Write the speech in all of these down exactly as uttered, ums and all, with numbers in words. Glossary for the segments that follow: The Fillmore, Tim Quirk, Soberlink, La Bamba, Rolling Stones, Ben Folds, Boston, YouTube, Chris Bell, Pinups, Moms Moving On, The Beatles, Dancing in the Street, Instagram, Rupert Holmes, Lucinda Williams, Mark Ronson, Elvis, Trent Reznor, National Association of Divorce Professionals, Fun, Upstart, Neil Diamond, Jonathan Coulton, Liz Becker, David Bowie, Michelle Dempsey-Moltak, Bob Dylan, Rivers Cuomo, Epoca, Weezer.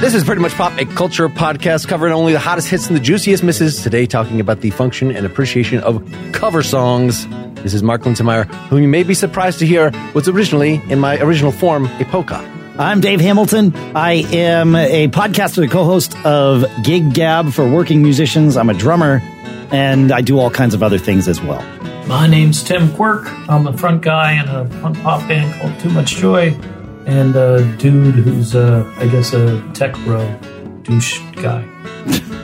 This is Pretty Much Pop, a culture podcast covering only the hottest hits and the juiciest misses. Today, talking about the function and appreciation of cover songs. This is Mark Lintemeyer, whom you may be surprised to hear was originally, in my original form, Epoca. I'm Dave Hamilton. I am a podcaster and co-host of Gig Gab for working musicians. I'm a drummer, and I do all kinds of other things as well. My name's Tim Quirk. I'm a front guy in a punk pop band called Too Much Joy, and a dude who's, uh, I guess, a tech bro douche guy.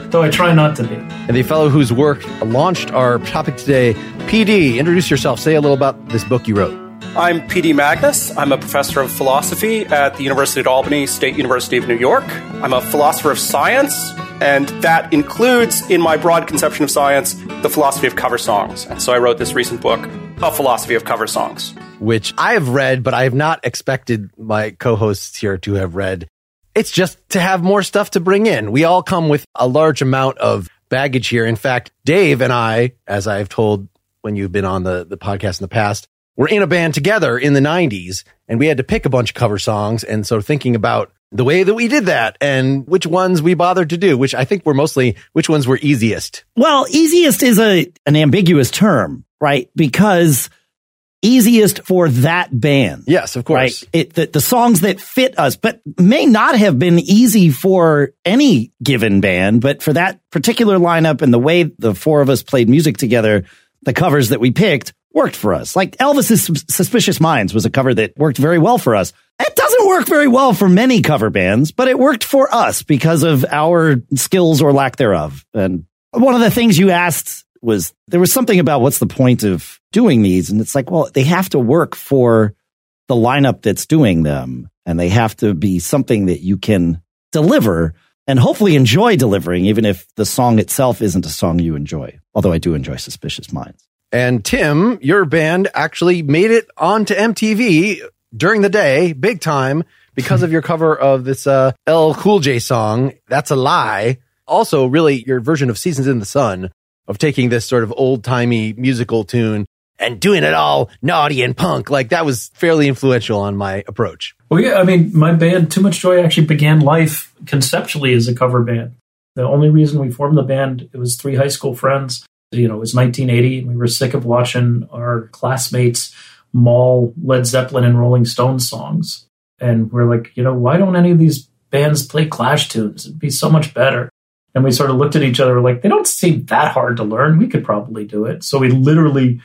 Though I try not to be. And the fellow whose work launched our topic today, P D. Introduce yourself. Say a little about this book you wrote. I'm P D. Magnus. I'm a professor of philosophy at the University of Albany, State University of New York. I'm a philosopher of science. And that includes, in my broad conception of science, the philosophy of cover songs. And so I wrote this recent book, A Philosophy of Cover Songs. Which I have read, but I have not expected my co-hosts here to have read. It's just to have more stuff to bring in. We all come with a large amount of baggage here. In fact, Dave and I, as I've told when you've been on the, the podcast in the past, were in a band together in the nineties, and we had to pick a bunch of cover songs. And so thinking about the way that we did that and which ones we bothered to do, which I think were mostly which ones were easiest. Well, easiest is a an ambiguous term, right? Because easiest for that band. Yes, of course. Right? It, the, the songs that fit us, but may not have been easy for any given band. But for that particular lineup and the way the four of us played music together, the covers that we picked worked for us. Like Elvis's Suspicious Minds was a cover that worked very well for us. It doesn't work very well for many cover bands, but it worked for us because of our skills or lack thereof. And one of the things you asked was, there was something about what's the point of doing these? And it's like, well, they have to work for the lineup that's doing them. And they have to be something that you can deliver and hopefully enjoy delivering, even if the song itself isn't a song you enjoy. Although I do enjoy Suspicious Minds. And Tim, your band actually made it onto M T V during the day, big time, because of your cover of this uh, L L Cool J song, That's a Lie. Also, really, your version of Seasons in the Sun, of taking this sort of old-timey musical tune and doing it all naughty and punk. Like, that was fairly influential on my approach. Well, yeah, I mean, my band, Too Much Joy, actually began life conceptually as a cover band. The only reason we formed the band, it was three high school friends. You know, it was nineteen eighty, and we were sick of watching our classmates maul Led Zeppelin and Rolling Stones songs. And we're like, you know, why don't any of these bands play Clash tunes? It'd be so much better. And we sort of looked at each other like, they don't seem that hard to learn. We could probably do it. So we literally,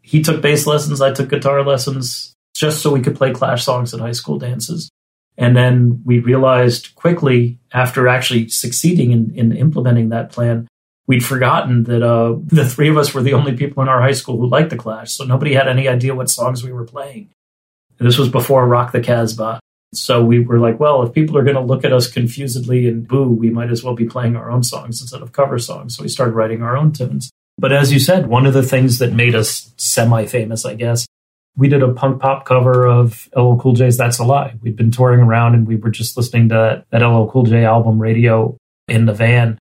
he took bass lessons, I took guitar lessons, just so we could play Clash songs at high school dances. And then we realized quickly, after actually succeeding in, in implementing that plan, we'd forgotten that uh, the three of us were the only people in our high school who liked The Clash, so nobody had any idea what songs we were playing. And this was before Rock the Casbah. So we were like, well, if people are going to look at us confusedly and boo, we might as well be playing our own songs instead of cover songs. So we started writing our own tunes. But as you said, one of the things that made us semi-famous, I guess, we did a punk pop cover of L L Cool J's That's a Lie. We'd been touring around, and we were just listening to that L L Cool J album, Radio, in the van.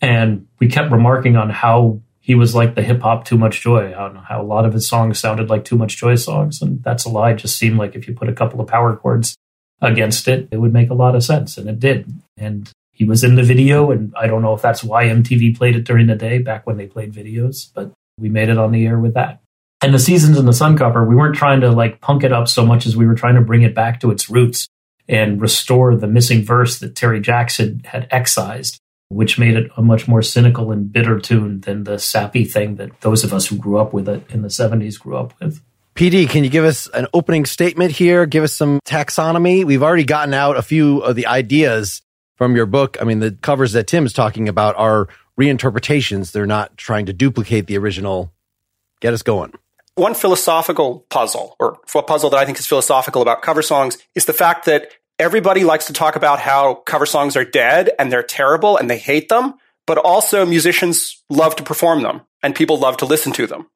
And we kept remarking on how he was like the hip-hop Too Much Joy, on how a lot of his songs sounded like Too Much Joy songs. And That's a Lie just seemed like if you put a couple of power chords against it, it would make a lot of sense. And it did. And he was in the video, and I don't know if that's why M T V played it during the day, back when they played videos, but we made it on the air with that. And the Seasons in the Sun cover, we weren't trying to like punk it up so much as we were trying to bring it back to its roots and restore the missing verse that Terry Jacks had, had excised, which made it a much more cynical and bitter tune than the sappy thing that those of us who grew up with it in the seventies grew up with. P D, can you give us an opening statement here? Give us some taxonomy. We've already gotten out a few of the ideas from your book. I mean, the covers that Tim's talking about are reinterpretations. They're not trying to duplicate the original Get us going. One philosophical puzzle, or a puzzle that I think is philosophical about cover songs, is the fact that everybody likes to talk about how cover songs are dead and they're terrible and they hate them, but also musicians love to perform them and people love to listen to them.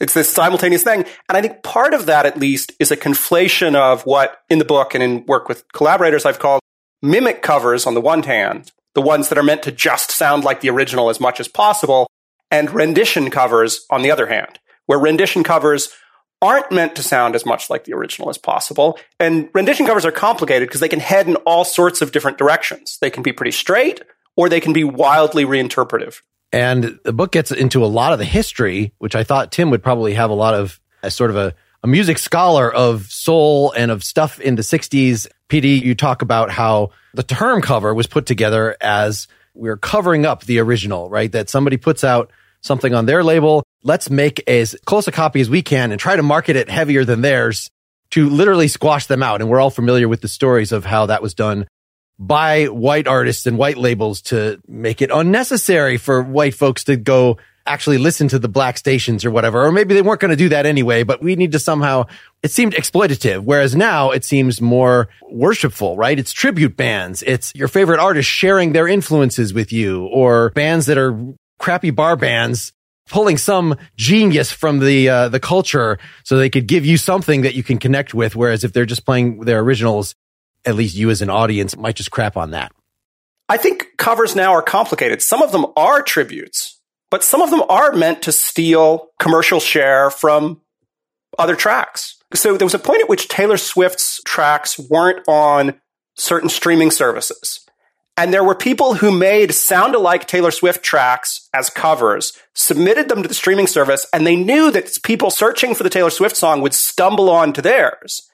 It's this simultaneous thing. And I think part of that, at least, is a conflation of what in the book and in work with collaborators I've called mimic covers on the one hand, the ones that are meant to just sound like the original as much as possible, and rendition covers on the other hand, where rendition covers aren't meant to sound as much like the original as possible. And rendition covers are complicated because they can head in all sorts of different directions. They can be pretty straight, or they can be wildly reinterpretive. And the book gets into a lot of the history, which I thought Tim would probably have a lot of, as sort of a, a music scholar of soul and of stuff in the sixties. P D, you talk about how the term cover was put together as we're covering up the original, right? That somebody puts out something on their label. Let's make as close a copy as we can and try to market it heavier than theirs to literally squash them out. And we're all familiar with the stories of how that was done by white artists and white labels to make it unnecessary for white folks to go actually listen to the black stations or whatever. Or maybe they weren't going to do that anyway, but we need to somehow, it seemed exploitative. Whereas now it seems more worshipful, right? It's tribute bands. It's your favorite artists sharing their influences with you, or bands that are crappy bar bands pulling some genius from the uh, the culture so they could give you something that you can connect with. Whereas if they're just playing their originals, at least you as an audience might just crap on that. I think covers now are complicated. Some of them are tributes, but some of them are meant to steal commercial share from other tracks. So there was a point at which Taylor Swift's tracks weren't on certain streaming services. And there were people who made sound-alike Taylor Swift tracks as covers, submitted them to the streaming service, and they knew that people searching for the Taylor Swift song would stumble onto theirs.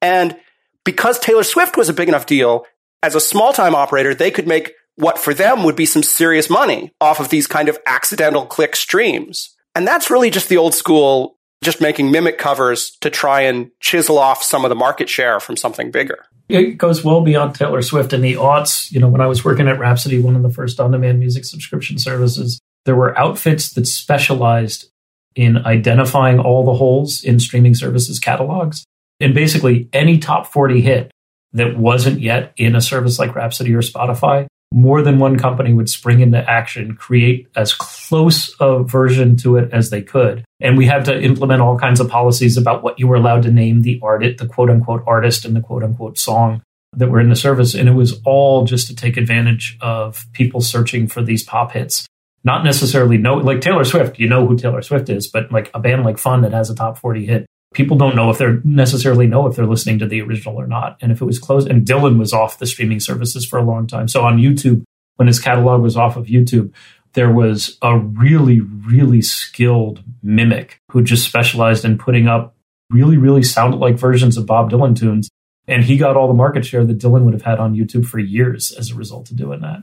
And because Taylor Swift was a big enough deal, as a small-time operator, they could make what for them would be some serious money off of these kind of accidental click streams. And that's really just the old school, just making mimic covers to try and chisel off some of the market share from something bigger. It goes well beyond Taylor Swift and the aughts. You know, when I was working at Rhapsody, one of the first on-demand music subscription services, there were outfits that specialized in identifying all the holes in streaming services catalogs. And basically, any top forty hit that wasn't yet in a service like Rhapsody or Spotify, more than one company would spring into action, create as close a version to it as they could. And we had to implement all kinds of policies about what you were allowed to name the artist, the quote-unquote artist and the quote-unquote song that were in the service. And it was all just to take advantage of people searching for these pop hits. Not necessarily know, like Taylor Swift, you know who Taylor Swift is, but like a band like Fun that has a top forty hit, people don't know if they're necessarily know if they're listening to the original or not. And if it was closed, and Dylan was off the streaming services for a long time. So on YouTube, when his catalog was off of YouTube, there was a really, really skilled mimic who just specialized in putting up really, really sound-like versions of Bob Dylan tunes. And he got all the market share that Dylan would have had on YouTube for years as a result of doing that.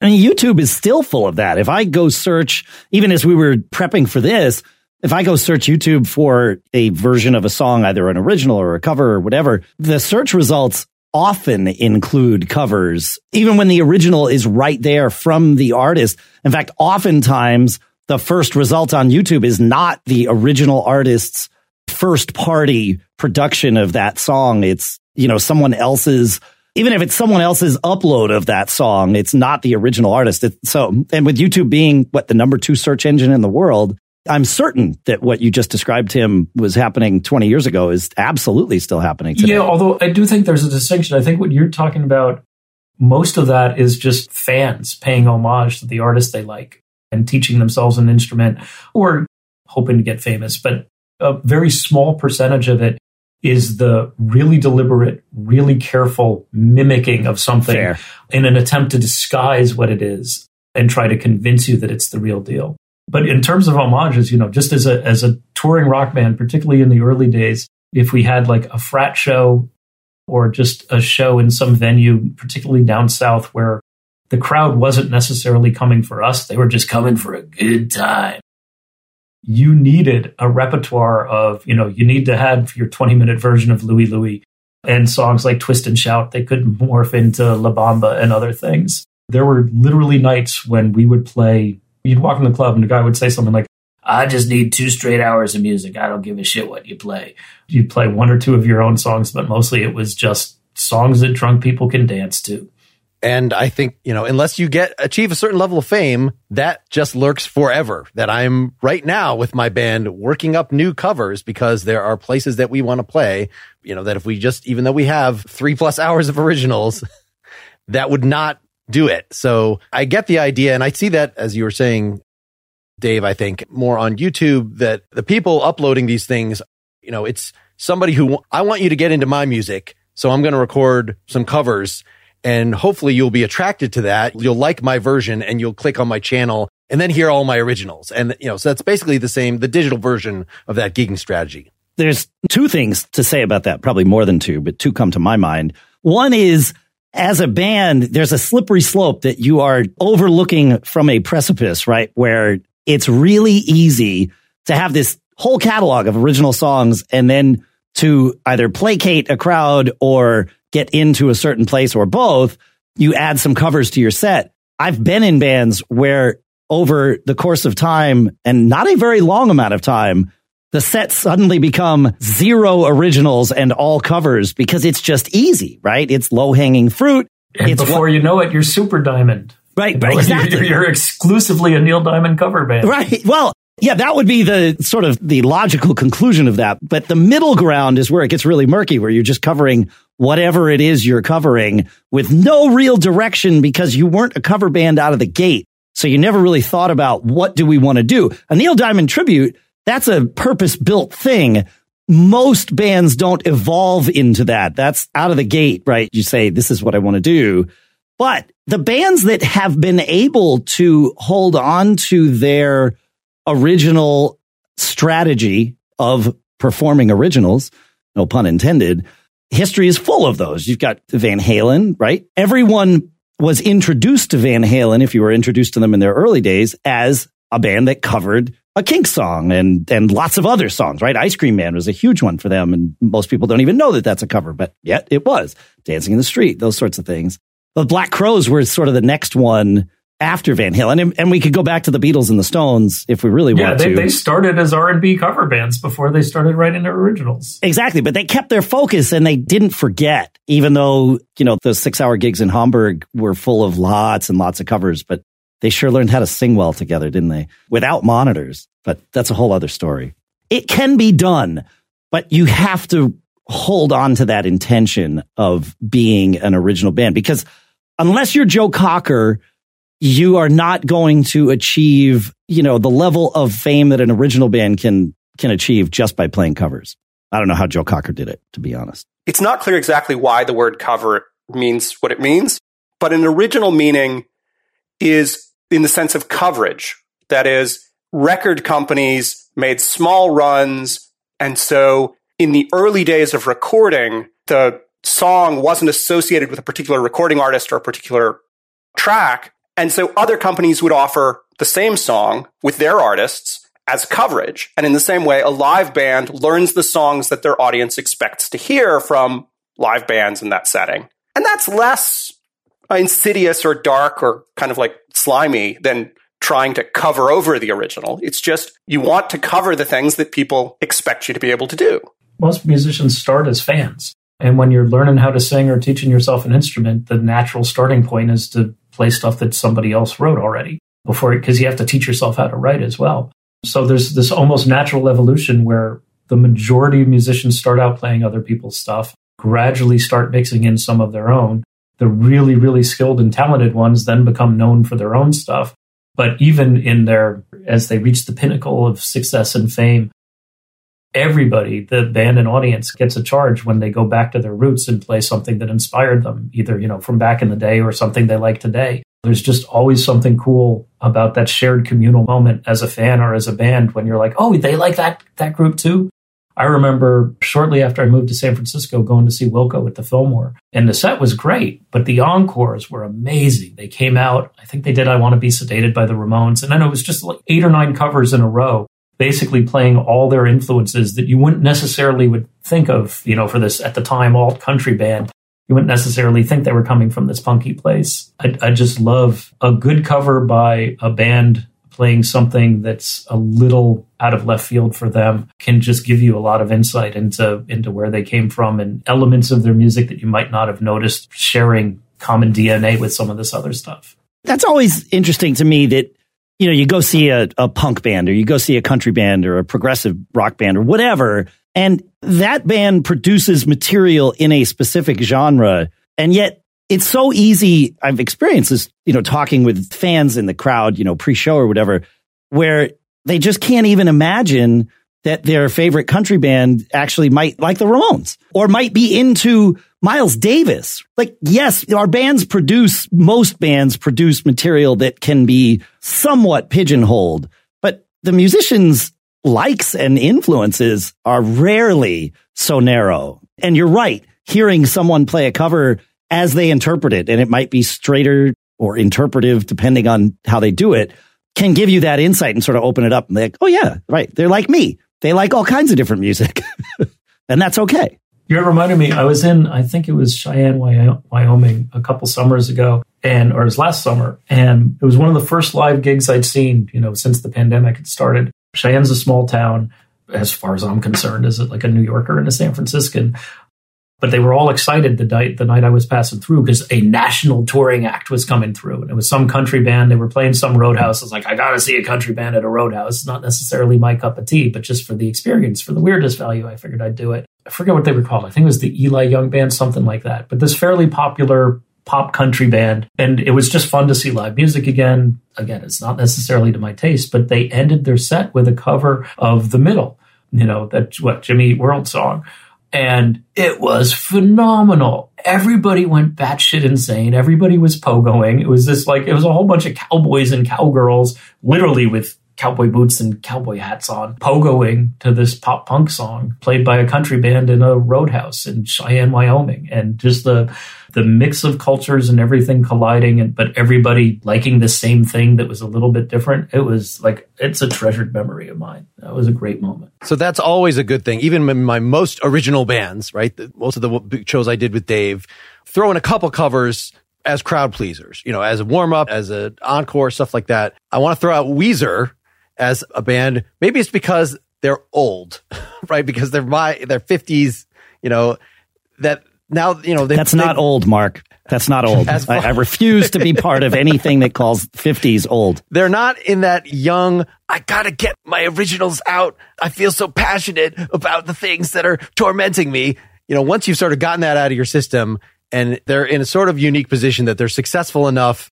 And YouTube is still full of that. If I go search, even as we were prepping for this, if I go search YouTube for a version of a song, either an original or a cover or whatever, the search results often include covers, even when the original is right there from the artist. In fact, oftentimes the first result on YouTube is not the original artist's first party production of that song. It's, you know, someone else's, even if it's someone else's upload of that song, it's not the original artist. It, so, and with YouTube being what the number two search engine in the world, I'm certain that what you just described, Tim, was happening twenty years ago is absolutely still happening today. Yeah, although I do think there's a distinction. I think what you're talking about, most of that is just fans paying homage to the artist they like and teaching themselves an instrument or hoping to get famous. But a very small percentage of it is the really deliberate, really careful mimicking of something Fair. in an attempt to disguise what it is and try to convince you that it's the real deal. But in terms of homages, you know, just as a as a touring rock band, particularly in the early days, if we had like a frat show or just a show in some venue, particularly down south, where the crowd wasn't necessarily coming for us, they were just coming for a good time. You needed a repertoire of, you know, you need to have your twenty minute version of Louie Louie and songs like Twist and Shout. They could morph into La Bamba and other things. There were literally nights when we would play. You'd walk in the club and the guy would say something like, I just need two straight hours of music. I don't give a shit what you play. You'd play one or two of your own songs, but mostly it was just songs that drunk people can dance to. And I think, you know, unless you get achieve a certain level of fame, that just lurks forever. That I'm right now with my band working up new covers because there are places that we want to play, you know, that if we just, even though we have three plus hours of originals, that would not do it. So I get the idea. And I see that, as you were saying, Dave, I think more on YouTube, that the people uploading these things, you know, it's somebody who I want you to get into my music. So I'm going to record some covers. And hopefully you'll be attracted to that. You'll like my version and you'll click on my channel and then hear all my originals. And, you know, so that's basically the same, the digital version of that gigging strategy. There's two things to say about that, probably more than two, but two come to my mind. One is, as a band, there's a slippery slope that you are overlooking from a precipice, right? Where it's really easy to have this whole catalog of original songs and then to either placate a crowd or get into a certain place or both, you add some covers to your set. I've been in bands where over the course of time, and not a very long amount of time, the sets suddenly become zero originals and all covers because it's just easy, right? It's low-hanging fruit. And it's before what, you know it, you're Super Diamond. Right, but exactly. You're, you're exclusively a Neil Diamond cover band. Right, well, yeah, that would be the sort of the logical conclusion of that. But the middle ground is where it gets really murky, where you're just covering whatever it is you're covering with no real direction because you weren't a cover band out of the gate. So you never really thought about what do we want to do. A Neil Diamond tribute, that's a purpose-built thing. Most bands don't evolve into that. That's out of the gate, right? You say, this is what I want to do. But the bands that have been able to hold on to their original strategy of performing originals, no pun intended, history is full of those. You've got Van Halen, right? Everyone was introduced to Van Halen, if you were introduced to them in their early days, as a band that covered a Kinks song and and lots of other songs, right? Ice Cream Man was a huge one for them, and most people don't even know that that's a cover, but yet it was. Dancing in the Street, those sorts of things. The Black Crowes were sort of the next one after Van Halen, and, and we could go back to the Beatles and the Stones if we really yeah, want they, to. Yeah, they started as R and B cover bands before they started writing their originals. Exactly, but they kept their focus and they didn't forget, even though, you know, those six-hour gigs in Hamburg were full of lots and lots of covers, but they sure learned how to sing well together, didn't they? Without monitors, but that's a whole other story. It can be done, but you have to hold on to that intention of being an original band, because unless you're Joe Cocker, you are not going to achieve, you know, the level of fame that an original band can can achieve just by playing covers. I don't know how Joe Cocker did it, to be honest. It's not clear exactly why the word cover means what it means, but an original meaning is in the sense of coverage. That is, record companies made small runs, and so in the early days of recording, the song wasn't associated with a particular recording artist or a particular track. And so other companies would offer the same song with their artists as coverage. And in the same way, a live band learns the songs that their audience expects to hear from live bands in that setting. And that's less insidious or dark or kind of like slimy than trying to cover over the original. It's just you want to cover the things that people expect you to be able to do. Most musicians start as fans. And when you're learning how to sing or teaching yourself an instrument, the natural starting point is to play stuff that somebody else wrote already before, because you have to teach yourself how to write as well. So there's this almost natural evolution where the majority of musicians start out playing other people's stuff, gradually start mixing in some of their own. The really, really skilled and talented ones then become known for their own stuff. But even in their, as they reach the pinnacle of success and fame, everybody, the band and audience, gets a charge when they go back to their roots and play something that inspired them, either, you know, from back in the day or something they like today. There's just always something cool about that shared communal moment as a fan or as a band when you're like, oh, they like that that group too. I remember shortly after I moved to San Francisco going to see Wilco at the Fillmore, and the set was great, but the encores were amazing. They came out, I think they did I Want to Be Sedated by the Ramones, and then it was just like eight or nine covers in a row, basically playing all their influences that you wouldn't necessarily would think of, you know, for this, at the time, alt country band. You wouldn't necessarily think they were coming from this punky place. I, I just love a good cover by a band playing something that's a little out of left field for them can just give you a lot of insight into into where they came from and elements of their music that you might not have noticed, sharing common D N A with some of this other stuff. That's always interesting to me that, you know, you go see a, a punk band or you go see a country band or a progressive rock band or whatever, and that band produces material in a specific genre. And yet it's so easy. I've experienced this, you know, talking with fans in the crowd, you know, pre-show or whatever, where they just can't even imagine that their favorite country band actually might like the Ramones or might be into Miles Davis. Like, yes, our bands produce, most bands produce material that can be somewhat pigeonholed, but the musicians' likes and influences are rarely so narrow. And you're right, hearing someone play a cover as they interpret it, and it might be straighter or interpretive depending on how they do it, can give you that insight and sort of open it up and be like, oh yeah, right, they're like me. They like all kinds of different music. And that's okay. You're reminding me, I was in, I think it was Cheyenne, Wyoming, a couple summers ago, and or it was last summer. And it was one of the first live gigs I'd seen, you know, since the pandemic had started. Cheyenne's a small town, as far as I'm concerned, is it like a New Yorker and a San Franciscan? But they were all excited the night, the night I was passing through because a national touring act was coming through. And it was some country band. They were playing some roadhouse. I was like, I got to see a country band at a roadhouse. It's not necessarily my cup of tea, but just for the experience, for the weirdest value, I figured I'd do it. I forget what they were called. I think it was the Eli Young Band, something like that. But this fairly popular pop country band. And it was just fun to see live music again. Again, it's not necessarily to my taste, but they ended their set with a cover of The Middle, you know, that what Jimmy Eat World song. And it was phenomenal. Everybody went batshit insane. Everybody was pogoing. It was this like, it was a whole bunch of cowboys and cowgirls, literally with cowboy boots and cowboy hats on, pogoing to this pop punk song played by a country band in a roadhouse in Cheyenne, Wyoming. And just the the mix of cultures and everything colliding, and but everybody liking the same thing that was a little bit different. It was like, it's a treasured memory of mine. That was a great moment. So that's always a good thing. Even in my most original bands, right? Most of the shows I did with Dave, throw in a couple covers as crowd pleasers, you know, as a warm up, as an encore, stuff like that. I want to throw out Weezer as a band. Maybe it's because they're old, right? Because they're my, they're fifties, you know, that now, you know, they, that's not they, old, Mark. That's not old. I, I refuse to be part of anything that calls fifties old. They're not in that young, I gotta get my originals out. I feel so passionate about the things that are tormenting me. You know, once you've sort of gotten that out of your system and they're in a sort of unique position that they're successful enough.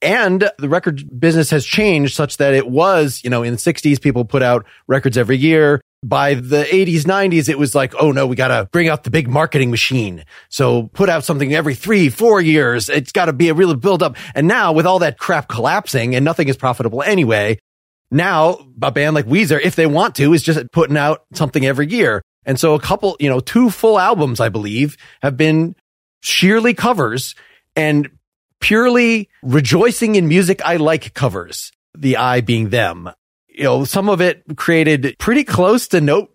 And the record business has changed such that it was, you know, in the sixties, people put out records every year. By the eighties, nineties, it was like, oh no, we got to bring out the big marketing machine. So put out something every three, four years. It's got to be a real build up. And now with all that crap collapsing and nothing is profitable anyway, now a band like Weezer, if they want to, is just putting out something every year. And so a couple, you know, two full albums, I believe, have been sheerly covers and purely rejoicing in music I like covers, the I being them. You know, some of it created pretty close to note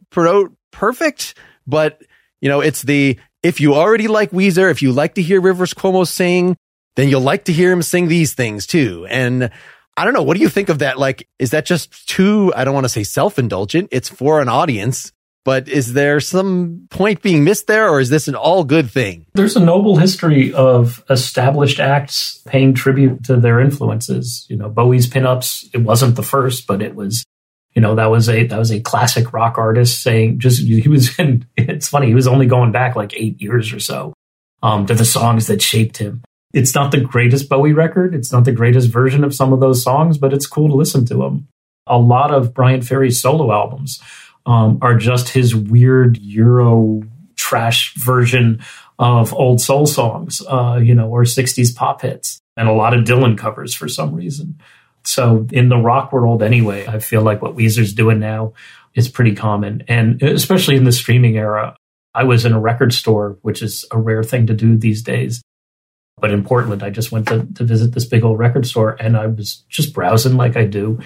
perfect, but you know, it's the, if you already like Weezer, if you like to hear Rivers Cuomo sing, then you'll like to hear him sing these things too. And I don't know, what do you think of that? Like, is that just too, I don't want to say self-indulgent, it's for an audience, but is there some point being missed there, or is this an all good thing? There's a noble history of established acts paying tribute to their influences. You know, Bowie's pinups, it wasn't the first, but it was, you know, that was a, that was a classic rock artist saying, just, he was in, it's funny, he was only going back like eight years or so um, to the songs that shaped him. It's not the greatest Bowie record. It's not the greatest version of some of those songs, but it's cool to listen to them. A lot of Brian Ferry's solo albums Um, are just his weird Euro trash version of old soul songs, uh, you know, or sixties pop hits, and a lot of Dylan covers for some reason. So in the rock world anyway, I feel like what Weezer's doing now is pretty common. And especially in the streaming era, I was in a record store, which is a rare thing to do these days. But in Portland, I just went to, to visit this big old record store, and I was just browsing like I do.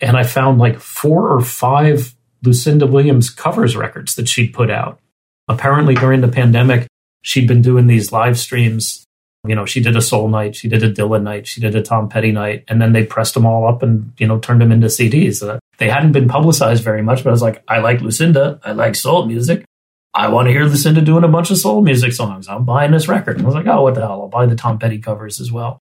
And I found like four or five Lucinda Williams covers records that she'd put out. Apparently during the pandemic, she'd been doing these live streams You know, she did a soul night, she did a Dylan night, she did a Tom Petty night, and then they pressed them all up and, you know, turned them into C Ds. Uh, they hadn't been publicized very much, but I was like, I like Lucinda, I like soul music. I want to hear Lucinda doing a bunch of soul music songs. I'm buying this record. And I was like, oh, what the hell? I'll buy the Tom Petty covers as well.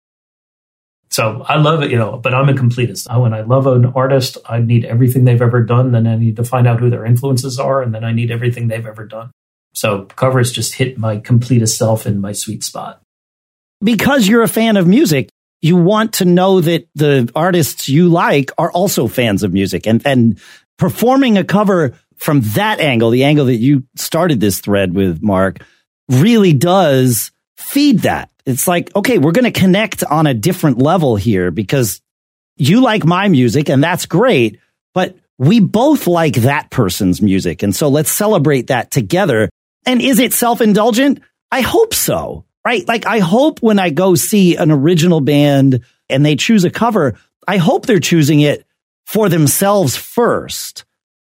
So I love it, you know, but I'm a completist. I, when I love an artist, I need everything they've ever done. Then I need to find out who their influences are. And then I need everything they've ever done. So covers just hit my completist self in my sweet spot. Because you're a fan of music, you want to know that the artists you like are also fans of music. And, and performing a cover from that angle, the angle that you started this thread with, Mark, really does feed that. It's like, okay, we're going to connect on a different level here because you like my music and that's great, but we both like that person's music. And so let's celebrate that together. And is it self-indulgent? I hope so, right? Like, I hope when I go see an original band and they choose a cover, I hope they're choosing it for themselves first.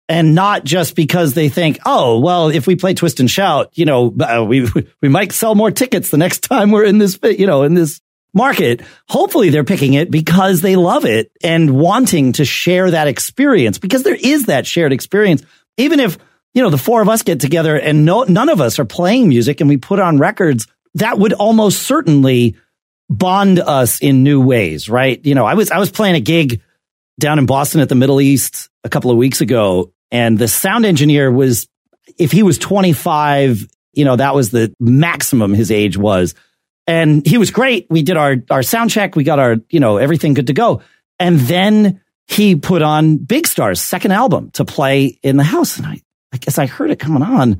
And not just because they think, oh, well, if we play Twist and Shout, you know, uh, we we might sell more tickets the next time we're in this, you know, in this market. Hopefully they're picking it because they love it and wanting to share that experience, because there is that shared experience. Even if, you know, the four of us get together and no, none of us are playing music and we put on records, that would almost certainly bond us in new ways, right? You know, I was I was playing a gig down in Boston at the Middle East a couple of weeks ago. And the sound engineer was, if he was twenty-five, you know, that was the maximum his age was. And he was great. We did our, our sound check. We got our, you know, everything good to go. And then he put on Big Star's second album to play in the house. And I, I guess I heard it coming on. I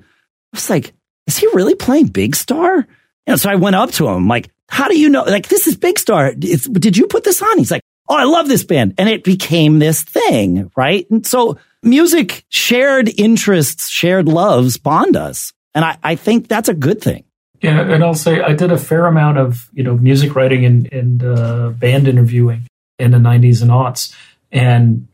was like, is he really playing Big Star? You know, so I went up to him, like, how do you know? Like, this is Big Star. It's, did you put this on? He's like, oh, I love this band. And it became this thing, right? And so music, shared interests, shared loves bond us. And I, I think that's a good thing. Yeah, and I'll say I did a fair amount of, you know, music writing and, and uh, band interviewing in the nineties and aughts. And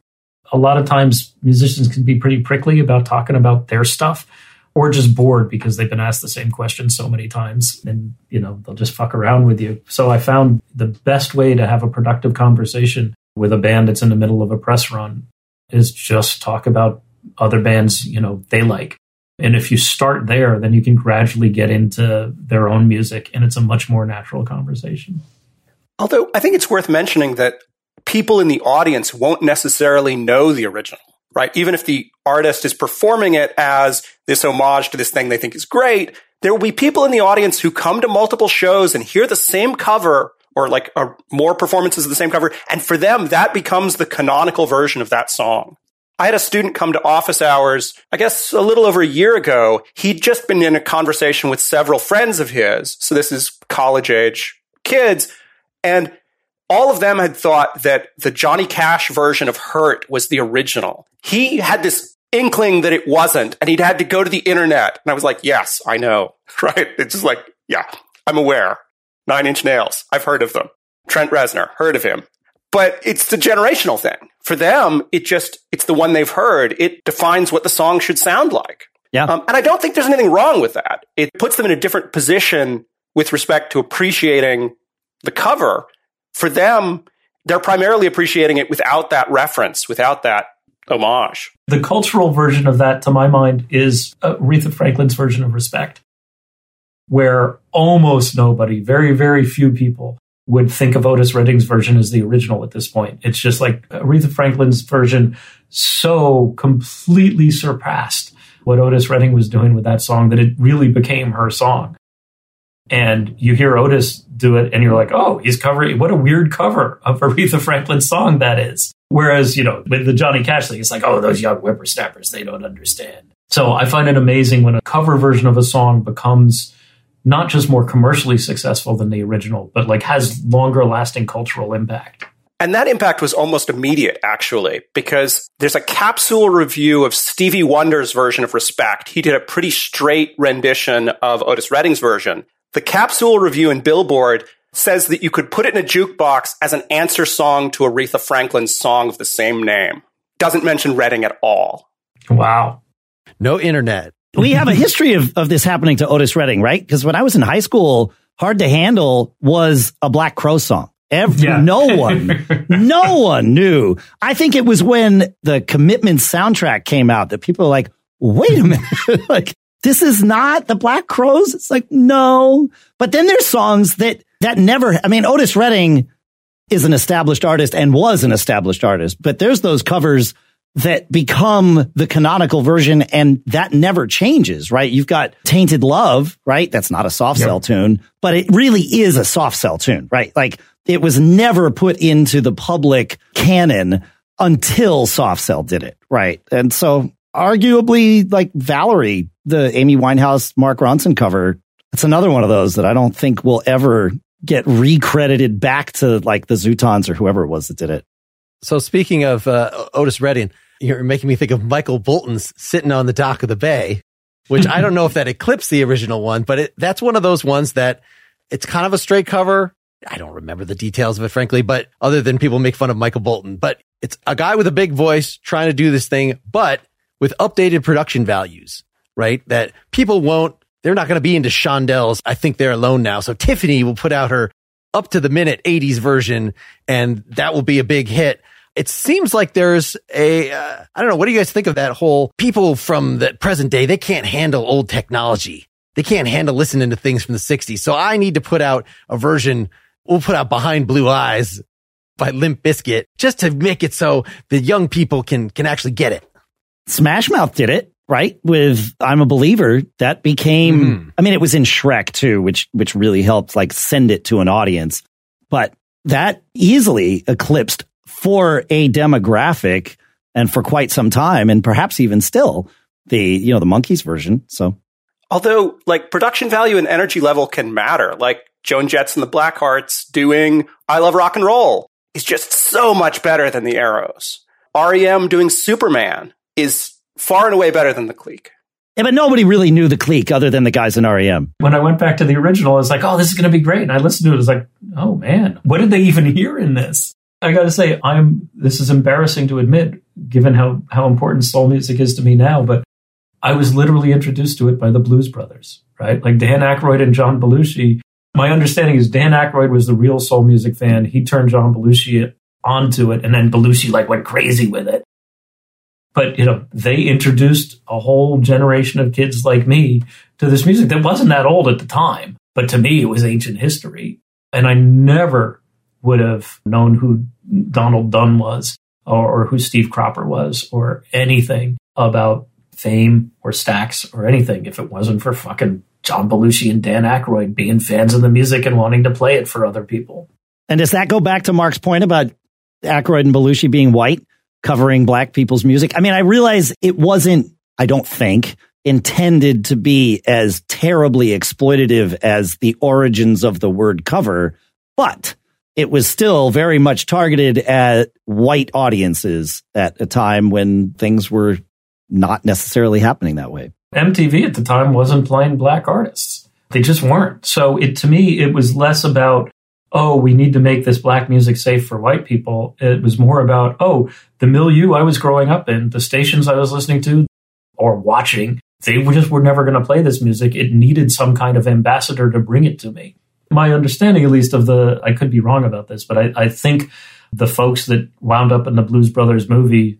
a lot of times musicians can be pretty prickly about talking about their stuff, or just bored because they've been asked the same question so many times and, you know, they'll just fuck around with you. So I found the best way to have a productive conversation with a band that's in the middle of a press run is just talk about other bands, you know, they like. And if you start there, then you can gradually get into their own music and it's a much more natural conversation. Although I think it's worth mentioning that people in the audience won't necessarily know the original. Right? Even if the artist is performing it as this homage to this thing they think is great, there will be people in the audience who come to multiple shows and hear the same cover or like a, more performances of the same cover. And for them, that becomes the canonical version of that song. I had a student come to office hours, I guess a little over a year ago. He'd just been in a conversation with several friends of his. So this is college age kids. And all of them had thought that the Johnny Cash version of Hurt was the original. He had this inkling that it wasn't, and he'd had to go to the internet. And I was like, yes, I know, right? It's just like, yeah, I'm aware. Nine Inch Nails, I've heard of them. Trent Reznor, heard of him. But it's the generational thing. For them, it just, it's the one they've heard. It defines what the song should sound like. Yeah. Um, and I don't think there's anything wrong with that. It puts them in a different position with respect to appreciating the cover. For them, they're primarily appreciating it without that reference, without that homage. The cultural version of that, to my mind, is Aretha Franklin's version of Respect, where almost nobody, very, very few people would think of Otis Redding's version as the original at this point. It's just like Aretha Franklin's version so completely surpassed what Otis Redding was doing with that song that it really became her song. And you hear Otis do it and you're like, oh, he's covering, what a weird cover of Aretha Franklin's song that is. Whereas, you know, with the Johnny Cash thing, it's like, oh, those young whippersnappers, they don't understand. So I find it amazing when a cover version of a song becomes not just more commercially successful than the original, but like has longer lasting cultural impact. And that impact was almost immediate, actually, because there's a capsule review of Stevie Wonder's version of Respect. He did a pretty straight rendition of Otis Redding's version. The capsule review in Billboard says that you could put it in a jukebox as an answer song to Aretha Franklin's song of the same name. Doesn't mention Redding at all. Wow. No internet. We have a history of, of this happening to Otis Redding, right? Because when I was in high school, Hard to Handle was a Black Crowes song. Every, yeah. No one, no one knew. I think it was when the Commitment soundtrack came out that people were like, wait a minute, like, this is not the Black Crowes. It's like, no. But then there's songs that that never, I mean, Otis Redding is an established artist and was an established artist, but there's those covers that become the canonical version and that never changes, right? You've got Tainted Love, right? That's not a soft yep. sell tune, but it really is a soft sell tune, right? Like it was never put into the public canon until soft sell did it, right? And so arguably like Valerie, the Amy Winehouse, Mark Ronson cover, it's another one of those that I don't think will ever get recredited back to like the Zootons or whoever it was that did it. So speaking of uh, Otis Redding, you're making me think of Michael Bolton's Sitting on the Dock of the Bay, which I don't know if that eclipsed the original one, but it, that's one of those ones that it's kind of a straight cover. I don't remember the details of it, frankly, but other than people make fun of Michael Bolton, but it's a guy with a big voice trying to do this thing, but with updated production values, right? That people won't, they're not going to be into Shondelle's I Think They're Alone Now. So Tiffany will put out her up to the minute eighties version, and that will be a big hit. It seems like there's a, uh, I don't know, what do you guys think of that whole people from the present day, they can't handle old technology. They can't handle listening to things from the sixties. So I need to put out a version, we'll put out Behind Blue Eyes by Limp Bizkit, just to make it so the young people can can actually get it. Smash Mouth did it, right? With I'm a Believer, that became, mm. I mean, it was in Shrek too, which which really helped like send it to an audience. But that easily eclipsed for a demographic and for quite some time, and perhaps even still the, you know, the Monkees version. So, although like production value and energy level can matter, like Joan Jett and the Blackhearts doing I Love Rock and Roll is just so much better than the Arrows. R E M doing Superman is far and away better than the Clique. Yeah, but nobody really knew the Clique other than the guys in R E M. When I went back to the original, I was like, oh, this is going to be great. And I listened to it. I was like, oh, man, what did they even hear in this? I got to say, I'm. This is embarrassing to admit, given how, how important soul music is to me now. But I was literally introduced to it by the Blues Brothers, right? Like Dan Aykroyd and John Belushi. My understanding is Dan Aykroyd was the real soul music fan. He turned John Belushi onto it, and then Belushi like went crazy with it. But, you know, they introduced a whole generation of kids like me to this music that wasn't that old at the time. But to me, it was ancient history. And I never would have known who Donald Dunn was or, or who Steve Cropper was or anything about Fame or Stax or anything if it wasn't for fucking John Belushi and Dan Aykroyd being fans of the music and wanting to play it for other people. And does that go back to Mark's point about Aykroyd and Belushi being white? Covering black people's music. I mean, I realize it wasn't, I don't think, intended to be as terribly exploitative as the origins of the word cover, but it was still very much targeted at white audiences at a time when things were not necessarily happening that way. M T V at the time wasn't playing black artists. They just weren't. So it, to me, it was less about, oh, we need to make this black music safe for white people. It was more about, oh, the milieu I was growing up in, the stations I was listening to or watching, they just were never going to play this music. It needed some kind of ambassador to bring it to me. My understanding, at least, of the, I could be wrong about this, but I, I think the folks that wound up in the Blues Brothers movie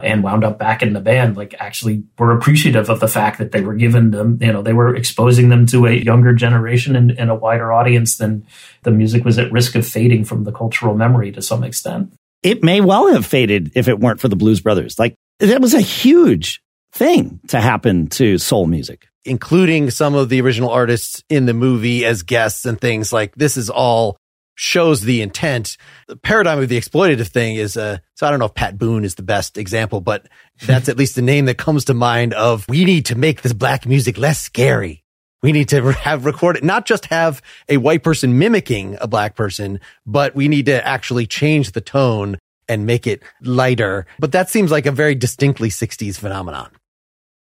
and wound up back in the band, like actually were appreciative of the fact that they were giving them, you know, they were exposing them to a younger generation and, and a wider audience than the music was at risk of fading from the cultural memory to some extent. It may well have faded if it weren't for the Blues Brothers. Like that was a huge thing to happen to soul music. Including some of the original artists in the movie as guests and things like this is all shows the intent. The paradigm of the exploitative thing is, uh, so I don't know if Pat Boone is the best example, but that's at least the name that comes to mind of, we need to make this black music less scary. We need to have recorded, not just have a white person mimicking a black person, but we need to actually change the tone and make it lighter. But that seems like a very distinctly sixties phenomenon.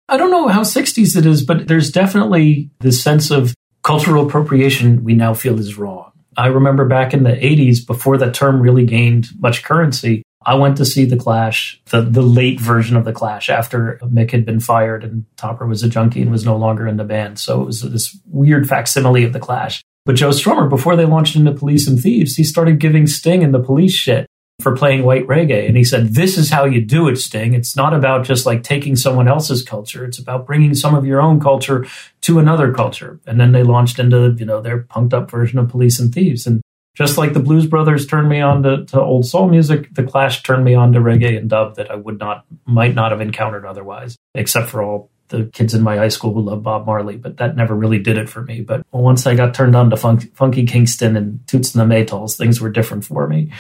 I don't know how sixties it is, but there's definitely this sense of cultural appropriation we now feel is wrong. I remember back in the eighties, before that term really gained much currency, I went to see The Clash, the, the late version of The Clash, after Mick had been fired and Topper was a junkie and was no longer in the band. So it was this weird facsimile of The Clash. But Joe Strummer, before they launched into Police and Thieves, he started giving Sting and the Police shit for playing white reggae. And he said, this is how you do it, Sting. It's not about just like taking someone else's culture. It's about bringing some of your own culture to another culture. And then they launched into, you know, their punked up version of Police and Thieves. And just like the Blues Brothers turned me on to, to old soul music, the Clash turned me on to reggae and dub that I would not, might not have encountered otherwise, except for all the kids in my high school who loved Bob Marley, but that never really did it for me. But once I got turned on to fun- Funky Kingston and Toots and the Maytals, things were different for me.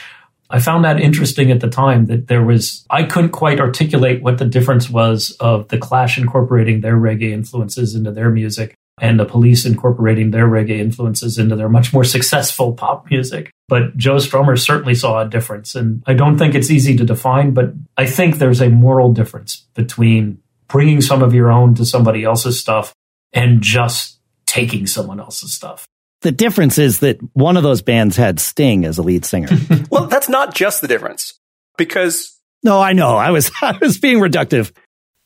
I found that interesting at the time that there was, I couldn't quite articulate what the difference was of the Clash incorporating their reggae influences into their music and the Police incorporating their reggae influences into their much more successful pop music. But Joe Strummer certainly saw a difference. And I don't think it's easy to define, but I think there's a moral difference between bringing some of your own to somebody else's stuff and just taking someone else's stuff. The difference is that one of those bands had Sting as a lead singer. Well, that's not just the difference, because... No, I know. I was, I was being reductive.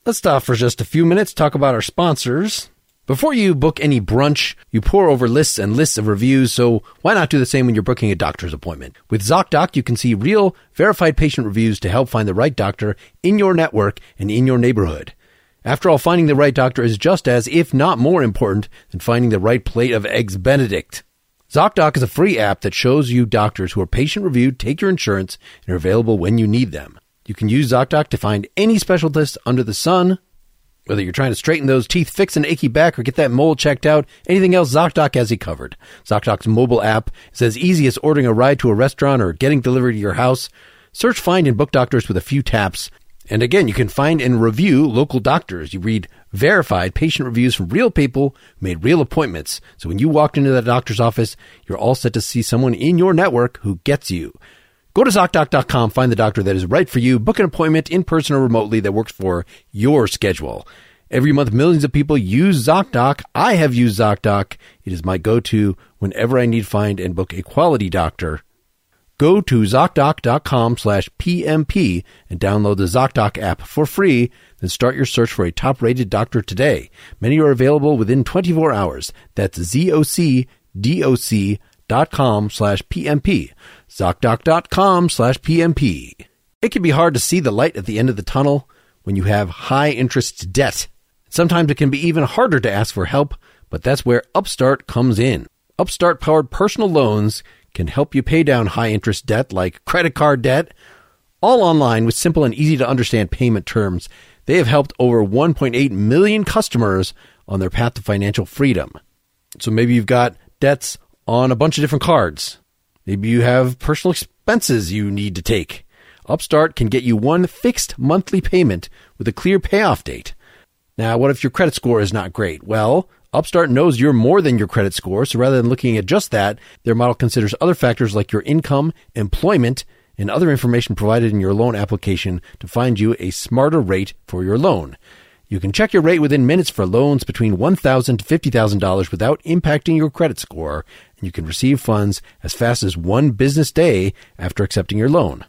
Let's stop for just a few minutes, talk about our sponsors. Before you book any brunch, you pour over lists and lists of reviews, so why not do the same when you're booking a doctor's appointment? With ZocDoc, you can see real, verified patient reviews to help find the right doctor in your network and in your neighborhood. After all, finding the right doctor is just as, if not more important, than finding the right plate of Eggs Benedict. ZocDoc is a free app that shows you doctors who are patient-reviewed, take your insurance, and are available when you need them. You can use ZocDoc to find any specialist under the sun. Whether you're trying to straighten those teeth, fix an achy back, or get that mole checked out, anything else, ZocDoc has you covered. ZocDoc's mobile app is as easy as ordering a ride to a restaurant or getting delivered to your house. Search, find, and book doctors with a few taps. And again, you can find and review local doctors. You read verified patient reviews from real people who made real appointments. So when you walked into that doctor's office, you're all set to see someone in your network who gets you. Go to ZocDoc dot com, find the doctor that is right for you, book an appointment in person or remotely that works for your schedule. Every month, millions of people use ZocDoc. I have used ZocDoc. It is my go-to whenever I need to find and book a quality doctor. Go to ZocDoc dot com slash P M P and download the ZocDoc app for free, then start your search for a top-rated doctor today. Many are available within twenty-four hours. That's Z O C D O C dot com slash P M P. ZocDoc dot com slash P M P. It can be hard to see the light at the end of the tunnel when you have high-interest debt. Sometimes it can be even harder to ask for help, but that's where Upstart comes in. Upstart-powered personal loans can help you pay down high-interest debt like credit card debt, all online with simple and easy-to-understand payment terms. They have helped over one point eight million customers on their path to financial freedom. So maybe you've got debts on a bunch of different cards. Maybe you have personal expenses you need to take. Upstart can get you one fixed monthly payment with a clear payoff date. Now, what if your credit score is not great? Well, Upstart knows you're more than your credit score, so rather than looking at just that, their model considers other factors like your income, employment, and other information provided in your loan application to find you a smarter rate for your loan. You can check your rate within minutes for loans between one thousand dollars to fifty thousand dollars without impacting your credit score, and you can receive funds as fast as one business day after accepting your loan.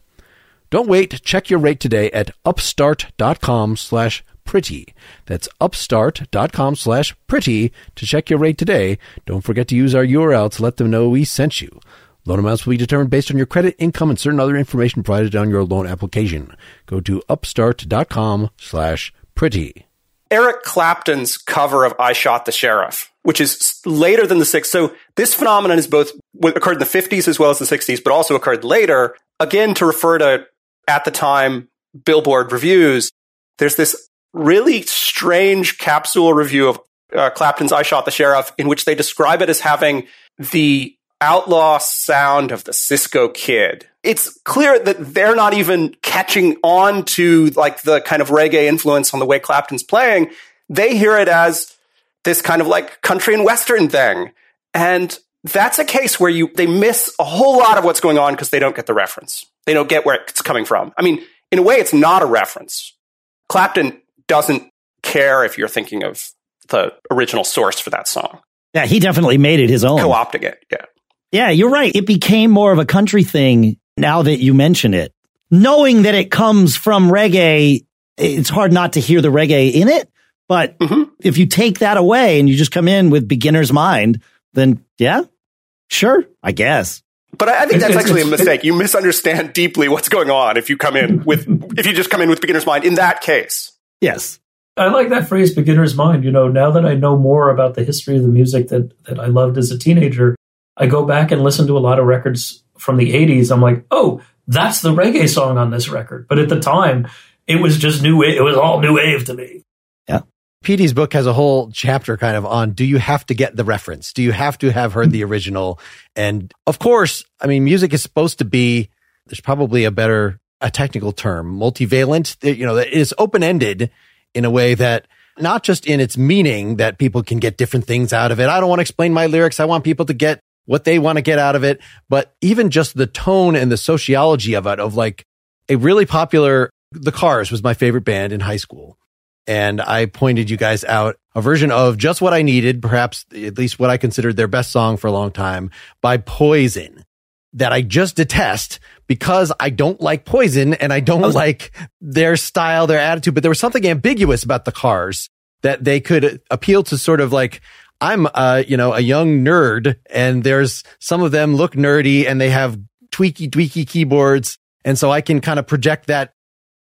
Don't wait. Check your rate today at upstart dot com slash pretty. That's upstart dot com slash pretty to check your rate today. Don't forget to use our U R L to let them know we sent you. Loan amounts will be determined based on your credit, income, and certain other information provided on your loan application. Go to upstart dot com slash pretty. Eric Clapton's cover of I Shot the Sheriff, which is later than the sixties. So this phenomenon is both what occurred in the fifties as well as the sixties, but also occurred later. Again, to refer to, at the time, Billboard reviews, there's this really strange capsule review of uh, Clapton's I Shot the Sheriff, in which they describe it as having the outlaw sound of the Cisco Kid. It's clear that they're not even catching on to like the kind of reggae influence on the way Clapton's playing. They hear it as this kind of like country and Western thing. And that's a case where you they miss a whole lot of what's going on because they don't get the reference. They don't get where it's coming from. I mean, in a way, it's not a reference. Clapton doesn't care if you're thinking of the original source for that song. Yeah, he definitely made it his own. Co-opting it, yeah. Yeah, you're right. It became more of a country thing now that you mention it. Knowing that it comes from reggae, it's hard not to hear the reggae in it. But mm-hmm. if you take that away and you just come in with beginner's mind, then yeah, Sure, I guess. But I think that's actually a mistake. You misunderstand deeply what's going on if you come in with if you just come in with beginner's mind in that case. Yes. I like that phrase, beginner's mind. You know, now that I know more about the history of the music that, that I loved as a teenager, I go back and listen to a lot of records from the eighties. I'm like, oh, that's the reggae song on this record. But at the time, it was just new. It was all new wave to me. Yeah. P D's book has a whole chapter kind of on, do you have to get the reference? Do you have to have heard the original? And of course, I mean, music is supposed to be, there's probably a better, a technical term, multivalent, you know, that is open-ended in a way that not just in its meaning that people can get different things out of it. I don't want to explain my lyrics. I want people to get what they want to get out of it. But even just the tone and the sociology of it, of like a really popular, The Cars was my favorite band in high school. And I pointed you guys out a version of Just What I Needed, perhaps at least what I considered their best song for a long time, by Poison, that I just detest because I don't like Poison and I don't like their style, their attitude. But there was something ambiguous about The Cars that they could appeal to sort of like, I'm uh, you know, a young nerd, and there's some of them look nerdy and they have tweaky, tweaky keyboards. And so I can kind of project that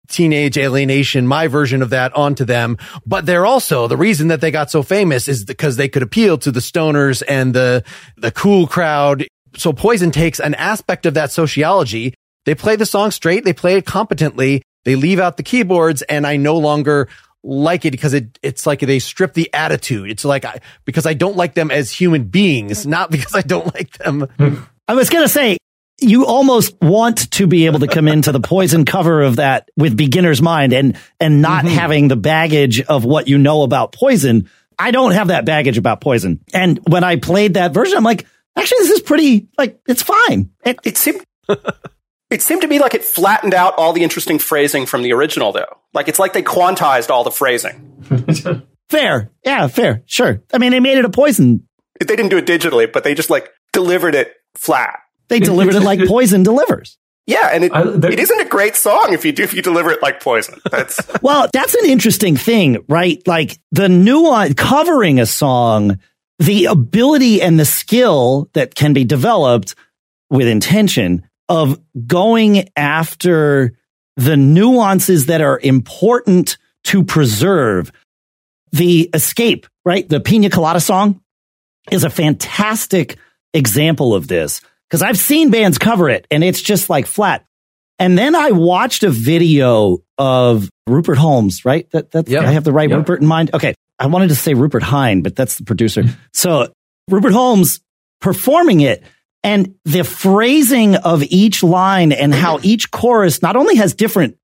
teenage alienation, my version of that, onto them. But they're also, the reason that they got so famous is because they could appeal to the stoners and the the cool crowd. So Poison takes an aspect of that sociology. They play the song straight, they play it competently, they leave out the keyboards, and I no longer like it because it it's like they strip the attitude. It's like, I, because I don't like them as human beings, not because I don't like them. I was going to say, you almost want to be able to come into the Poison cover of that with beginner's mind and and not mm-hmm. having the baggage of what you know about Poison. I don't have that baggage about Poison. And when I played that version, I'm like, actually, this is pretty, like, it's fine. It, it seemed it seemed to me like it flattened out all the interesting phrasing from the original, though. Like, it's like they quantized all the phrasing. Fair. Yeah, fair. Sure. I mean, they made it a Poison. They didn't do it digitally, but they just, like, delivered it flat. They delivered it like Poison delivers. Yeah, and it, I, it isn't a great song if you do if you deliver it like Poison. That's well, that's an interesting thing, right? Like the nuance covering a song, the ability and the skill that can be developed with intention of going after the nuances that are important to preserve. The escape, right? The Pina Colada song is a fantastic example of this. Because I've seen bands cover it, and it's just like flat. And then I watched a video of Rupert Holmes, right? That that's, yep. I have the right yep. Rupert in mind. Okay, I wanted to say Rupert Hine, but that's the producer. So Rupert Holmes performing it, and the phrasing of each line and how each chorus not only has different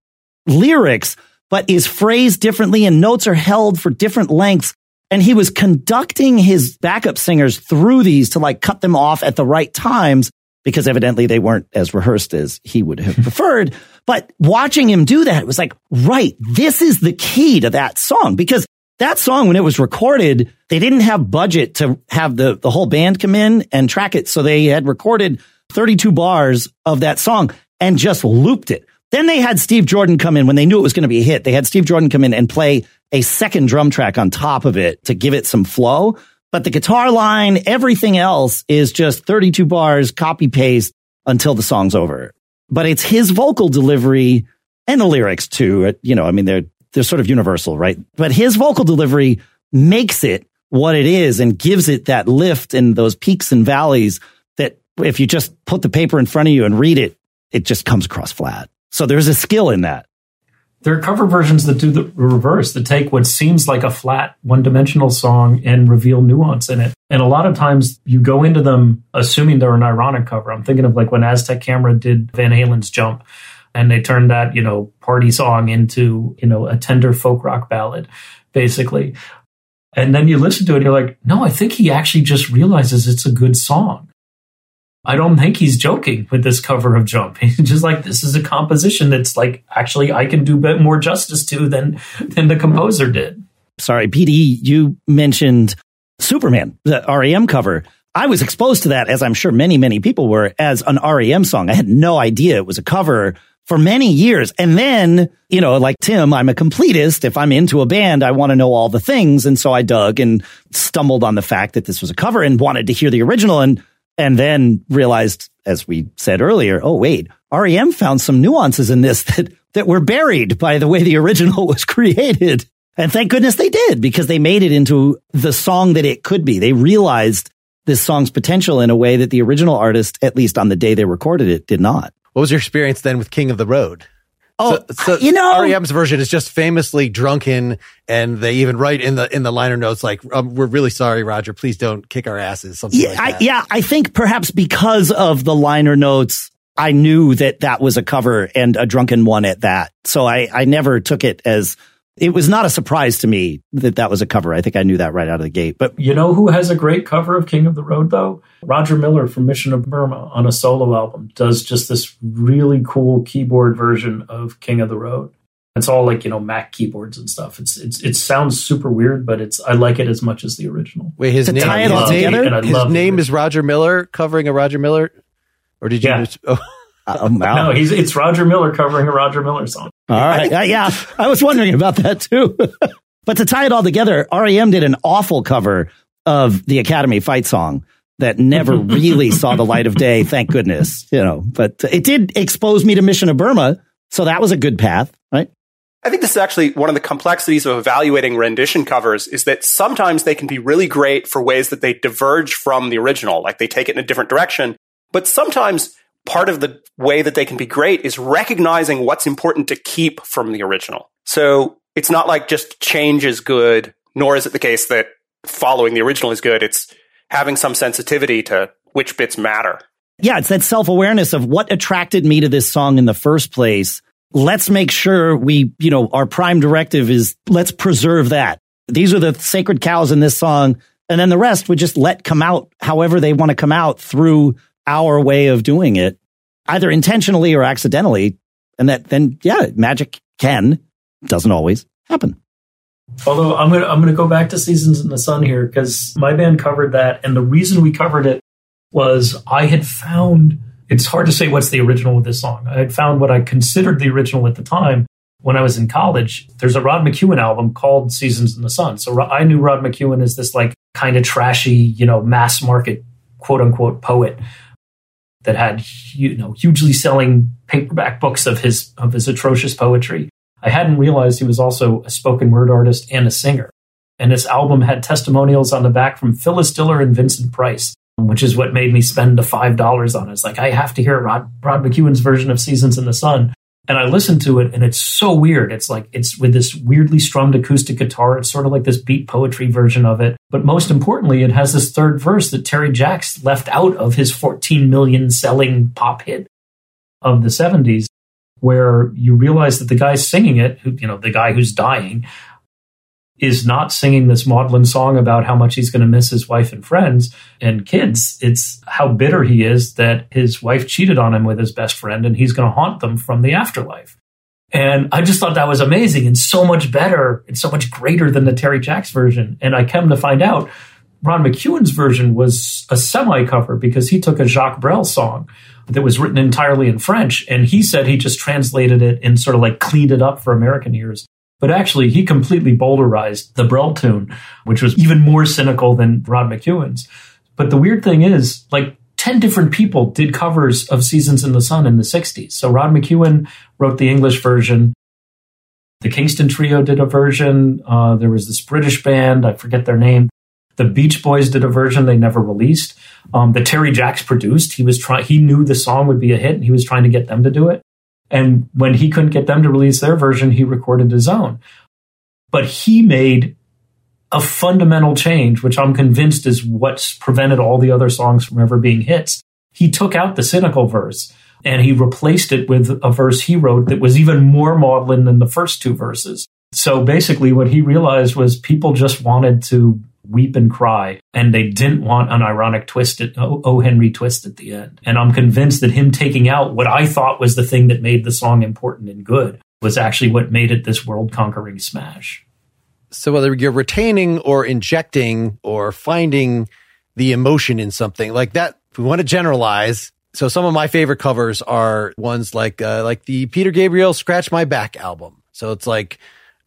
lyrics, but is phrased differently, and notes are held for different lengths. And he was conducting his backup singers through these to like cut them off at the right times, because evidently they weren't as rehearsed as he would have preferred. But watching him do that, it was like, right, this is the key to that song. Because that song, when it was recorded, they didn't have budget to have the, the whole band come in and track it. So they had recorded thirty-two bars of that song and just looped it. Then they had Steve Jordan come in when they knew it was going to be a hit. They had Steve Jordan come in and play a second drum track on top of it to give it some flow. But the guitar line, everything else is just thirty-two bars, copy paste until the song's over. But it's his vocal delivery and the lyrics too. You know, I mean, they're, they're sort of universal, right? But his vocal delivery makes it what it is and gives it that lift and those peaks and valleys that if you just put the paper in front of you and read it, it just comes across flat. So there's a skill in that. There are cover versions that do the reverse, that take what seems like a flat, one-dimensional song and reveal nuance in it. And a lot of times you go into them assuming they're an ironic cover. I'm thinking of like when Aztec Camera did Van Halen's Jump, and they turned that, you know, party song into, you know, a tender folk rock ballad, basically. And then you listen to it and you're like, no, I think he actually just realizes it's a good song. I don't think he's joking with this cover of Jump. He's just like, this is a composition that's like, actually, I can do bit more justice to than than the composer did. Sorry, P D, you mentioned Superman, the R E M cover. I was exposed to that, as I'm sure many, many people were, as an R E M song. I had no idea it was a cover for many years. And then, you know, like Tim, I'm a completist. If I'm into a band, I want to know all the things. And so I dug and stumbled on the fact that this was a cover and wanted to hear the original. And and then realized, as we said earlier, oh, wait, R E M found some nuances in this that, that were buried by the way the original was created. And thank goodness they did, because they made it into the song that it could be. They realized this song's potential in a way that the original artist, at least on the day they recorded it, did not. What was your experience then with King of the Road? Oh, so, so you know, R E M's version is just famously drunken, and they even write in the in the liner notes like, um, "We're really sorry, Roger. Please don't kick our asses." Something yeah, like that. I, yeah, I think perhaps because of the liner notes, I knew that that was a cover and a drunken one at that. So I I never took it as it was not a surprise to me that that was a cover. I think I knew that right out of the gate. But you know who has a great cover of King of the Road though? Roger Miller from Mission of Burma on a solo album does just this really cool keyboard version of King of the Road. It's all like, you know, Mac keyboards and stuff. It's it's it sounds super weird, but it's I like it as much as the original. Wait, his to name, tie it all together? It, his name is Roger Miller covering a Roger Miller, or did you? Yeah. Just, oh. Oh, wow. No, he's, it's Roger Miller covering a Roger Miller song. All right. uh, yeah, I was wondering about that, too. But to tie it all together, R E M did an awful cover of the Academy fight song that never really saw the light of day. Thank goodness, you know, but it did expose me to Mission of Burma. So that was a good path, right? I think this is actually one of the complexities of evaluating rendition covers is that sometimes they can be really great for ways that they diverge from the original, like they take it in a different direction. But sometimes part of the way that they can be great is recognizing what's important to keep from the original. So it's not like just change is good, nor is it the case that following the original is good. It's having some sensitivity to which bits matter. Yeah, it's that self-awareness of what attracted me to this song in the first place. Let's make sure we, you know, our prime directive is let's preserve that. These are the sacred cows in this song. And then the rest would just let come out however they want to come out through our way of doing it, either intentionally or accidentally, and that then, yeah, magic can, doesn't always happen. Although I'm gonna I'm gonna go back to Seasons in the Sun here, because my band covered that, and the reason we covered it was I had found, it's hard to say what's the original with this song. I had found what I considered the original at the time when I was in college. There's a Rod McEwen album called Seasons in the Sun, so I knew Rod McEwen as this like kind of trashy, you know, mass market quote unquote poet that had, you know, hugely selling paperback books of his of his atrocious poetry. I hadn't realized he was also a spoken word artist and a singer. And this album had testimonials on the back from Phyllis Diller and Vincent Price, which is what made me spend the five dollars on it. It's like, I have to hear Rod, Rod McEwen's version of Seasons in the Sun. And I listened to it, and it's so weird. It's like, it's with this weirdly strummed acoustic guitar. It's sort of like this beat poetry version of it. But most importantly, it has this third verse that Terry Jacks left out of his fourteen million selling pop hit of the seventies, where you realize that the guy singing it, who, you know, the guy who's dying, is not singing this maudlin song about how much he's going to miss his wife and friends and kids. It's how bitter he is that his wife cheated on him with his best friend and he's going to haunt them from the afterlife. And I just thought that was amazing and so much better and so much greater than the Terry Jacks version. And I came to find out Ron McEwen's version was a semi-cover because he took a Jacques Brel song that was written entirely in French, and he said he just translated it and sort of like cleaned it up for American ears. But actually, he completely bowlerized the Brel tune, which was even more cynical than Rod McEwen's. But the weird thing is, like, ten different people did covers of Seasons in the Sun in the sixties. So Rod McEwen wrote the English version. The Kingston Trio did a version. Uh, there was this British band, I forget their name. The Beach Boys did a version they never released. Um, the Terry Jacks produced. He was try- He knew the song would be a hit, and he was trying to get them to do it. And when he couldn't get them to release their version, he recorded his own. But he made a fundamental change, which I'm convinced is what's prevented all the other songs from ever being hits. He took out the cynical verse, and he replaced it with a verse he wrote that was even more maudlin than the first two verses. So basically what he realized was people just wanted to weep and cry, and they didn't want an ironic twist at oh, oh Henry twist at the end. And I'm convinced that him taking out what I thought was the thing that made the song important and good was actually what made it this world-conquering smash. So whether you're retaining or injecting or finding the emotion in something like that, if we want to generalize, so some of my favorite covers are ones like uh, like the Peter Gabriel Scratch My Back album. So it's like,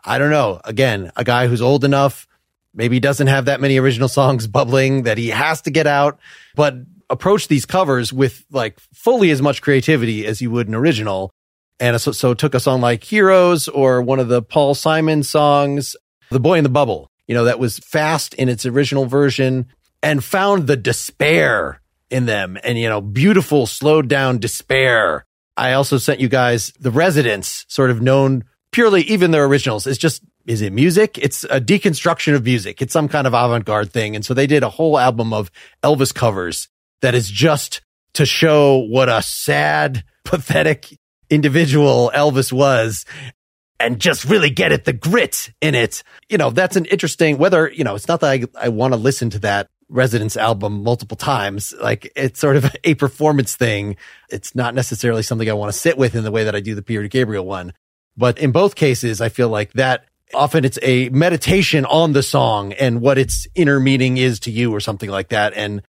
I don't know, again, a guy who's old enough, maybe he doesn't have that many original songs bubbling that he has to get out, but approach these covers with like fully as much creativity as you would an original. And so, so took a song like Heroes or one of the Paul Simon songs, The Boy in the Bubble, you know, that was fast in its original version, and found the despair in them and, you know, beautiful, slowed down despair. I also sent you guys The Residents, sort of known purely, even their originals. It's just, is it music? It's a deconstruction of music. It's some kind of avant-garde thing. And so they did a whole album of Elvis covers that is just to show what a sad, pathetic individual Elvis was, and just really get at the grit in it. You know, that's an interesting, whether, you know, it's not that I, I want to listen to that Residents album multiple times. Like, it's sort of a performance thing. It's not necessarily something I want to sit with in the way that I do the Peter Gabriel one. But in both cases, I feel like that often it's a meditation on the song and what its inner meaning is to you or something like that. And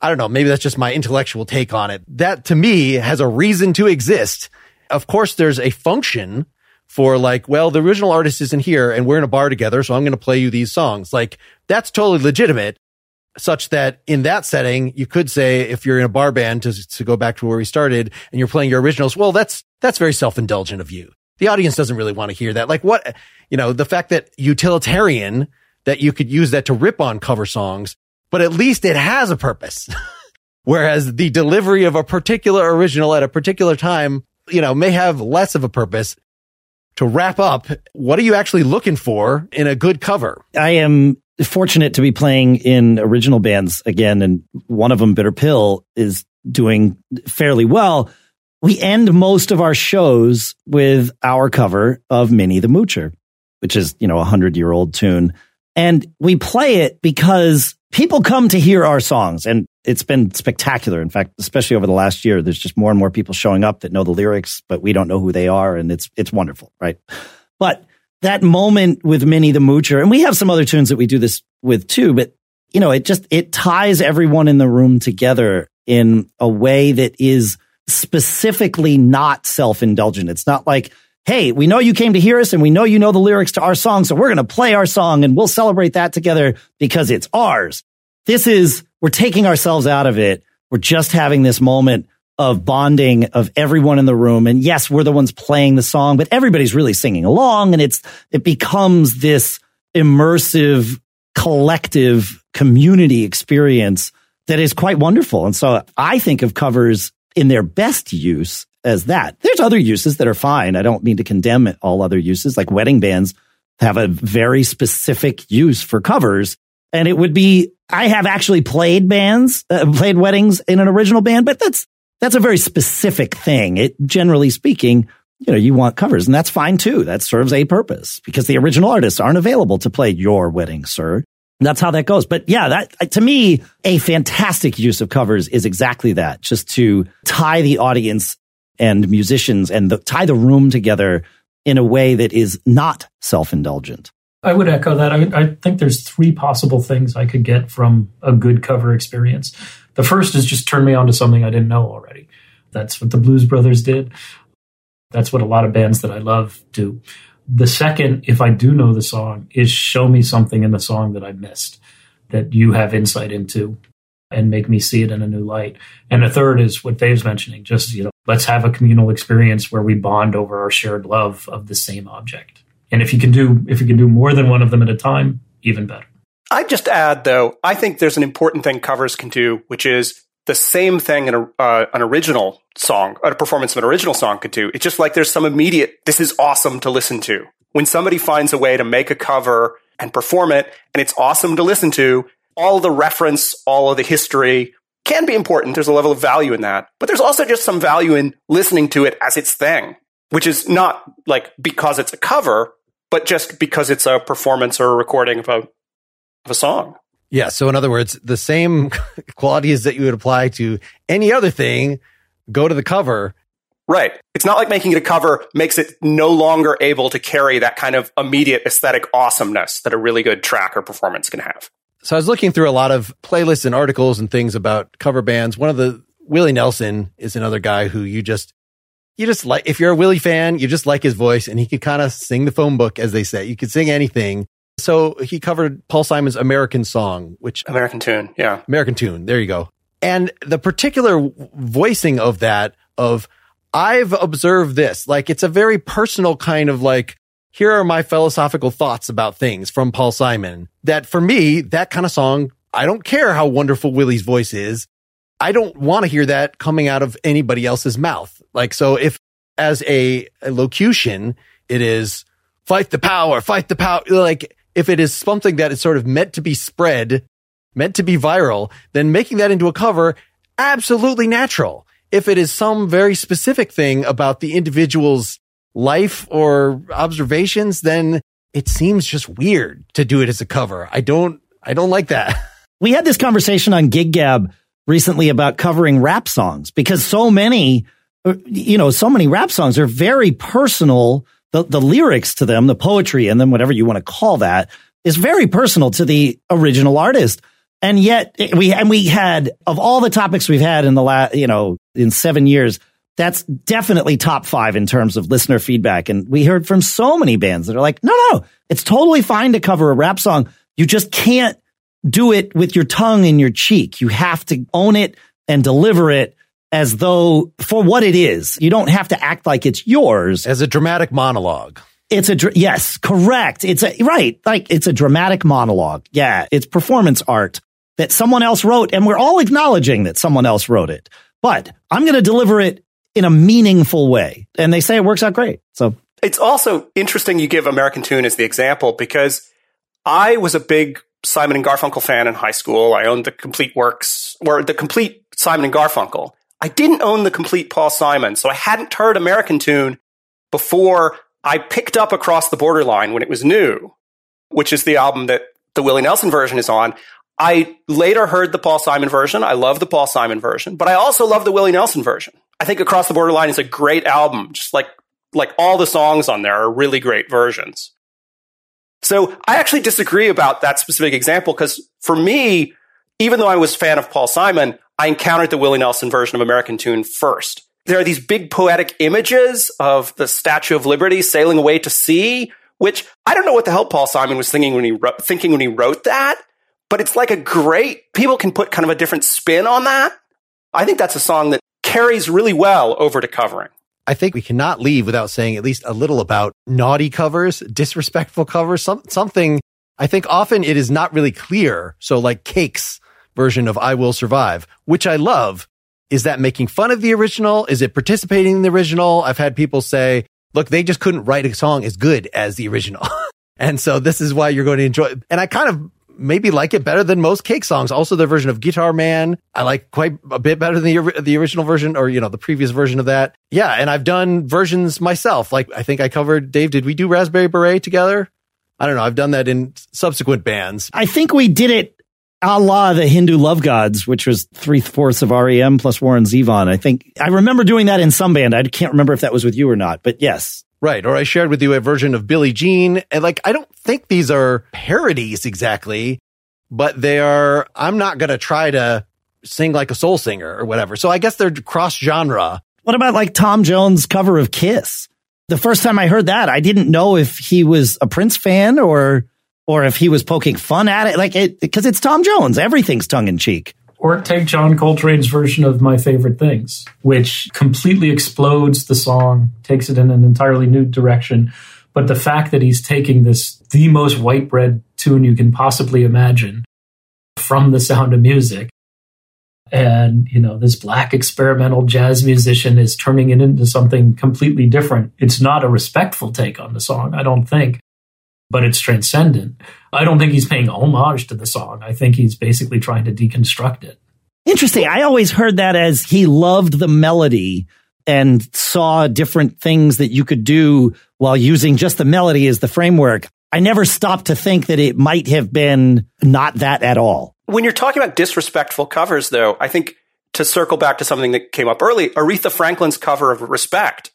I don't know, maybe that's just my intellectual take on it. That to me has a reason to exist. Of course, there's a function for like, well, the original artist isn't here and we're in a bar together, so I'm going to play you these songs. Like, that's totally legitimate, such that in that setting, you could say, if you're in a bar band, to, to go back to where we started, and you're playing your originals, well, that's, that's very self-indulgent of you. The audience doesn't really want to hear that. Like, what, you know, the fact that utilitarian, that you could use that to rip on cover songs, but at least it has a purpose. Whereas the delivery of a particular original at a particular time, you know, may have less of a purpose. To wrap up, what are you actually looking for in a good cover? I am fortunate to be playing in original bands again, and one of them, Bitter Pill, is doing fairly well. We end most of our shows with our cover of Minnie the Moocher, which is, you know, a hundred-year-old tune. And we play it because people come to hear our songs, and it's been spectacular. In fact, especially over the last year, there's just more and more people showing up that know the lyrics, but we don't know who they are, and it's it's wonderful, right? But that moment with Minnie the Moocher, and we have some other tunes that we do this with too, but, you know, it just, it ties everyone in the room together in a way that is specifically not self-indulgent. It's not like, hey, we know you came to hear us and we know you know the lyrics to our song, so we're going to play our song and we'll celebrate that together because it's ours. This is, we're taking ourselves out of it. We're just having this moment of bonding of everyone in the room. And yes, we're the ones playing the song, but everybody's really singing along. And it's, it becomes this immersive, collective community experience that is quite wonderful. And so I think of covers in their best use as that. There's other uses that are fine. I don't mean to condemn all other uses. Like, wedding bands have a very specific use for covers. And it would be, I have actually played bands, uh, played weddings in an original band, but that's, that's a very specific thing. It, generally speaking, you know, you want covers, and that's fine too. That serves a purpose because the original artists aren't available to play your wedding, sir. And that's how that goes. But yeah, that, to me, a fantastic use of covers is exactly that, just to tie the audience and musicians and the, tie the room together in a way that is not self-indulgent. I would echo that. I, I think there's three possible things I could get from a good cover experience. The first is just turn me on to something I didn't know already. That's what the Blues Brothers did. That's what a lot of bands that I love do. The second, if I do know the song, is show me something in the song that I missed, that you have insight into, and make me see it in a new light. And the third is what Dave's mentioning, just, you know, let's have a communal experience where we bond over our shared love of the same object. And if you can do if you can do more than one of them at a time, even better. I'd just add, though, I think there's an important thing covers can do, which is the same thing in a, uh, an original song, a performance of an original song could do. It's just like there's some immediate, this is awesome to listen to. When somebody finds a way to make a cover and perform it, and it's awesome to listen to, all the reference, all of the history can be important. There's a level of value in that. But there's also just some value in listening to it as its thing, which is not like because it's a cover, but just because it's a performance or a recording of a, of a song. Yeah. So in other words, the same qualities that you would apply to any other thing go to the cover. Right. It's not like making it a cover makes it no longer able to carry that kind of immediate aesthetic awesomeness that a really good track or performance can have. So I was looking through a lot of playlists and articles and things about cover bands. One of the, Willie Nelson is another guy who you just, You just like, if you're a Willie fan, you just like his voice, and he could kind of sing the phone book, as they say. You could sing anything. So he covered Paul Simon's American Song, which American Tune, yeah, American Tune. There you go. And the particular voicing of that, of I've observed this, like it's a very personal kind of like, here are my philosophical thoughts about things from Paul Simon. That for me, that kind of song, I don't care how wonderful Willie's voice is. I don't want to hear that coming out of anybody else's mouth. Like, so if as a, a locution, it is fight the power, fight the power. Like if it is something that is sort of meant to be spread, meant to be viral, then making that into a cover, absolutely natural. If it is some very specific thing about the individual's life or observations, then it seems just weird to do it as a cover. I don't, I don't like that. We had this conversation on Gig Gab recently about covering rap songs, because so many, you know, so many rap songs are very personal. The, the lyrics to them, the poetry in them, whatever you want to call that, is very personal to the original artist. And yet we, and we had, of all the topics we've had in the last, you know, in seven years, that's definitely top five in terms of listener feedback. And we heard from so many bands that are like, no, no, it's totally fine to cover a rap song. You just can't do it with your tongue in your cheek. You have to own it and deliver it as though for what it is. You don't have to act like it's yours. As a dramatic monologue. It's a, dr- yes, correct. It's a, right. Like it's a dramatic monologue. Yeah. It's performance art that someone else wrote. And we're all acknowledging that someone else wrote it, but I'm going to deliver it in a meaningful way. And they say it works out great. So it's also interesting you give American Tune as the example, because I was a big Simon and Garfunkel fan in high school. I owned the complete works or the complete Simon and Garfunkel. I didn't own the complete Paul Simon. So I hadn't heard American Tune before I picked up Across the Borderline when it was new, which is the album that the Willie Nelson version is on. I later heard the Paul Simon version. I love the Paul Simon version, but I also love the Willie Nelson version. I think Across the Borderline is a great album. Just like, like all the songs on there are really great versions. So I actually disagree about that specific example, because for me, even though I was a fan of Paul Simon, I encountered the Willie Nelson version of American Tune first. There are these big poetic images of the Statue of Liberty sailing away to sea, which I don't know what the hell Paul Simon was thinking when he ro- thinking when he wrote that, but it's like a great, people can put kind of a different spin on that. I think that's a song that carries really well over to covering. I think we cannot leave without saying at least a little about naughty covers, disrespectful covers, some, something. I think often it is not really clear. So like Cake's version of I Will Survive, which I love. Is that making fun of the original? Is it participating in the original? I've had people say, look, they just couldn't write a song as good as the original. And so this is why you're going to enjoy it. And I kind of maybe like it better than most Cake songs. Also, their version of Guitar Man, I like quite a bit better than the, the original version, or, you know, the previous version of that. Yeah. And I've done versions myself. Like, I think I covered, Dave, did we do Raspberry Beret together? I don't know. I've done that in subsequent bands. I think we did it a la the Hindu Love Gods, which was three-fourths of R E M plus Warren Zevon. I think I remember doing that in some band. I can't remember if that was with you or not, but yes. Right. Or I shared with you a version of Billie Jean. And like, I don't think these are parodies exactly, but they are, I'm not going to try to sing like a soul singer or whatever. So I guess they're cross genre. What about like Tom Jones' cover of Kiss? The first time I heard that, I didn't know if he was a Prince fan or or if he was poking fun at it, like it, because it's Tom Jones. Everything's tongue in cheek. Or take John Coltrane's version of My Favorite Things, which completely explodes the song, takes it in an entirely new direction. But the fact that he's taking this, the most white bread tune you can possibly imagine from The Sound of Music, and, you know, this black experimental jazz musician is turning it into something completely different. It's not a respectful take on the song, I don't think, but it's transcendent. I don't think he's paying homage to the song. I think he's basically trying to deconstruct it. Interesting. I always heard that as he loved the melody and saw different things that you could do while using just the melody as the framework. I never stopped to think that it might have been not that at all. When you're talking about disrespectful covers, though, I think to circle back to something that came up early, Aretha Franklin's cover of Respect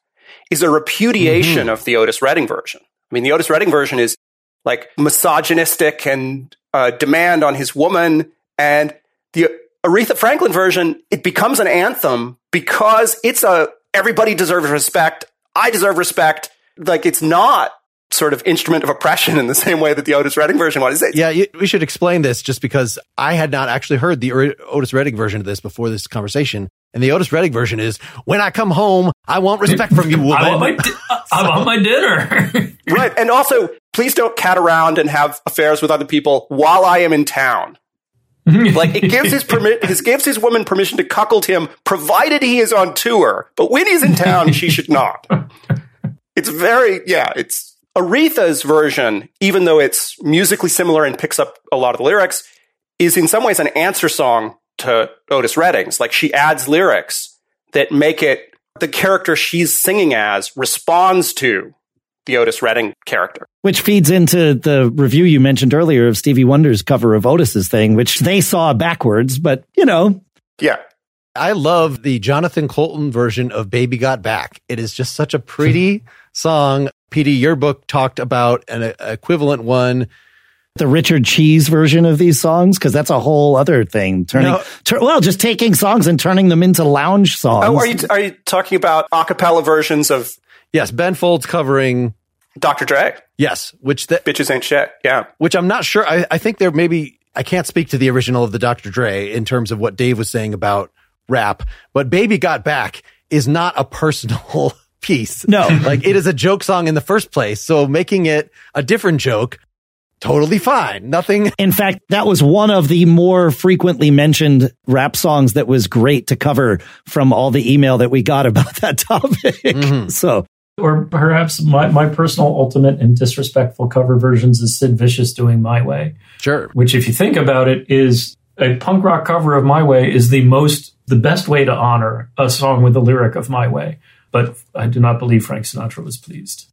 is a repudiation mm-hmm. of the Otis Redding version. I mean, the Otis Redding version is like misogynistic and uh, demand on his woman. And the Aretha Franklin version, it becomes an anthem because it's a everybody deserves respect. I deserve respect. Like, it's not sort of instrument of oppression in the same way that the Otis Redding version was. Yeah, you, we should explain this just because I had not actually heard the Otis Redding version of this before this conversation. And the Otis Redding version is, when I come home, I want respect from you, woman. I want my, di- I want my dinner. Right. And also, please don't cat around and have affairs with other people while I am in town. Like, it gives his permit, his gives his woman permission to cuckold him, provided he is on tour. But when he's in town, she should not. It's very, yeah, it's Aretha's version, even though it's musically similar and picks up a lot of the lyrics, is in some ways an answer song to Otis Redding's. Like, she adds lyrics that make it the character she's singing as responds to the Otis Redding character. Which feeds into the review you mentioned earlier of Stevie Wonder's cover of Otis's thing, which they saw backwards, but, you know. Yeah. I love the Jonathan Colton version of Baby Got Back. It is just such a pretty song. P D, your book talked about an a, equivalent one. The Richard Cheese version of these songs, because that's a whole other thing. Turning, no. tur- well, just taking songs and turning them into lounge songs. Oh, are you are you talking about a cappella versions of? Yes, Ben Folds covering Doctor Dre. Yes, which the bitches ain't shit. Yeah, which I'm not sure. I, I think there maybe I can't speak to the original of the Doctor Dre in terms of what Dave was saying about rap, but Baby Got Back is not a personal piece. No, like it is a joke song in the first place. So making it a different joke. Totally fine. Nothing. In fact, that was one of the more frequently mentioned rap songs that was great to cover from all the email that we got about that topic. Mm-hmm. So, or perhaps my, my personal ultimate and disrespectful cover versions is Sid Vicious doing My Way. Sure. Which, if you think about it, is a punk rock cover of My Way is the most, the best way to honor a song with the lyric of My Way. But I do not believe Frank Sinatra was pleased.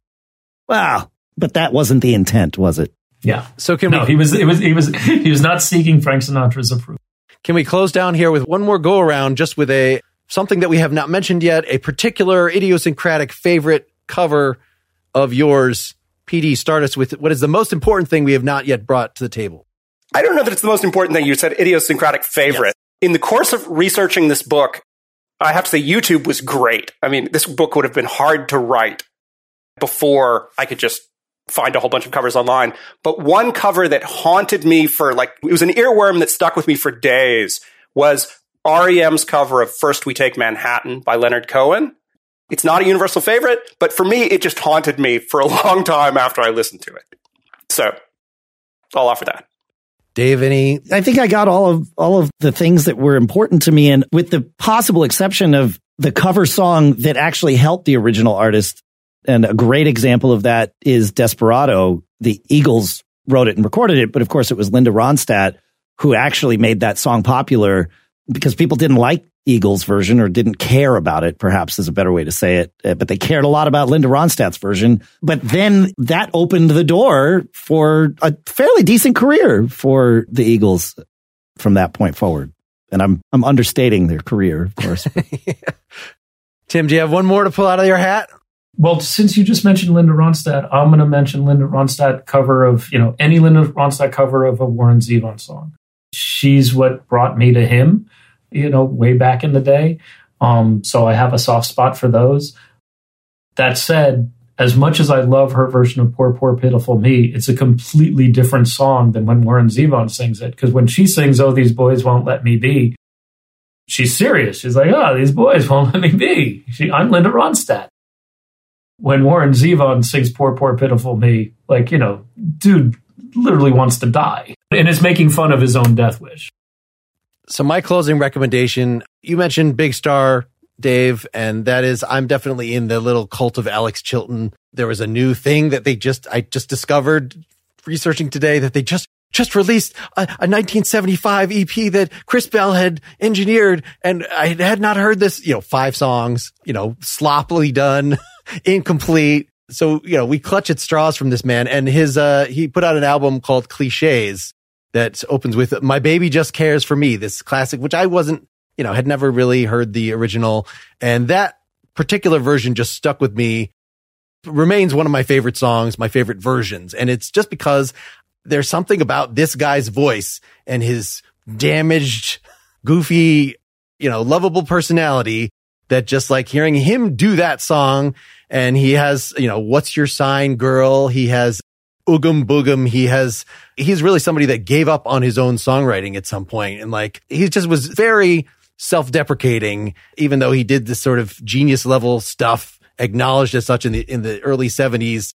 Wow. But that wasn't the intent, was it? Yeah. So can no, we, he was it was he was he was not seeking Frank Sinatra's approval. Can we close down here with one more go around, just with a something that we have not mentioned yet, a particular idiosyncratic favorite cover of yours? P D, start us with what is the most important thing we have not yet brought to the table. I don't know that it's the most important thing. You said idiosyncratic favorite. Yes. In the course of researching this book, I have to say YouTube was great. I mean, this book would have been hard to write before I could just find a whole bunch of covers online. But one cover that haunted me for like, it was an earworm that stuck with me for days, was R E M's cover of First We Take Manhattan by Leonard Cohen. It's not a universal favorite, but for me, it just haunted me for a long time after I listened to it. So I'll offer that. Dave, any? I think I got all of all of the things that were important to me. And with the possible exception of the cover song that actually helped the original artist. And a great example of that is Desperado. The Eagles wrote it and recorded it, but of course it was Linda Ronstadt who actually made that song popular because people didn't like Eagles' version or didn't care about it, perhaps is a better way to say it. But they cared a lot about Linda Ronstadt's version. But then that opened the door for a fairly decent career for the Eagles from that point forward. And I'm I'm understating their career, of course. Yeah. Tim, do you have one more to pull out of your hat? Well, since you just mentioned Linda Ronstadt, I'm going to mention Linda Ronstadt cover of, you know, any Linda Ronstadt cover of a Warren Zevon song. She's what brought me to him, you know, way back in the day. Um, so I have a soft spot for those. That said, as much as I love her version of Poor, Poor, Pitiful Me, it's a completely different song than when Warren Zevon sings it. Because when she sings, "Oh, these boys won't let me be," she's serious. She's like, "Oh, these boys won't let me be." She, I'm Linda Ronstadt. When Warren Zevon sings Poor, Poor, Pitiful Me, like, you know, dude literally wants to die and is making fun of his own death wish. So my closing recommendation, you mentioned Big Star, Dave, and that is I'm definitely in the little cult of Alex Chilton. There was a new thing that they just, I just discovered researching today that they just, just released a, a nineteen seventy-five E P that Chris Bell had engineered. And I had not heard this, you know, five songs, you know, sloppily done. Incomplete. So, you know, we clutch at straws from this man, and his uh he put out an album called Cliches that opens with My Baby Just Cares for Me, this classic, which I wasn't, you know, had never really heard the original, and that particular version just stuck with me. It remains one of my favorite songs, my favorite versions, and it's just because there's something about this guy's voice and his damaged, goofy, you know, lovable personality that just like hearing him do that song, and he has, you know, What's Your Sign, Girl? He has Oogum Boogum. He has, he's really somebody that gave up on his own songwriting at some point. And like, he just was very self-deprecating, even though he did this sort of genius level stuff, acknowledged as such in the, in the early seventies,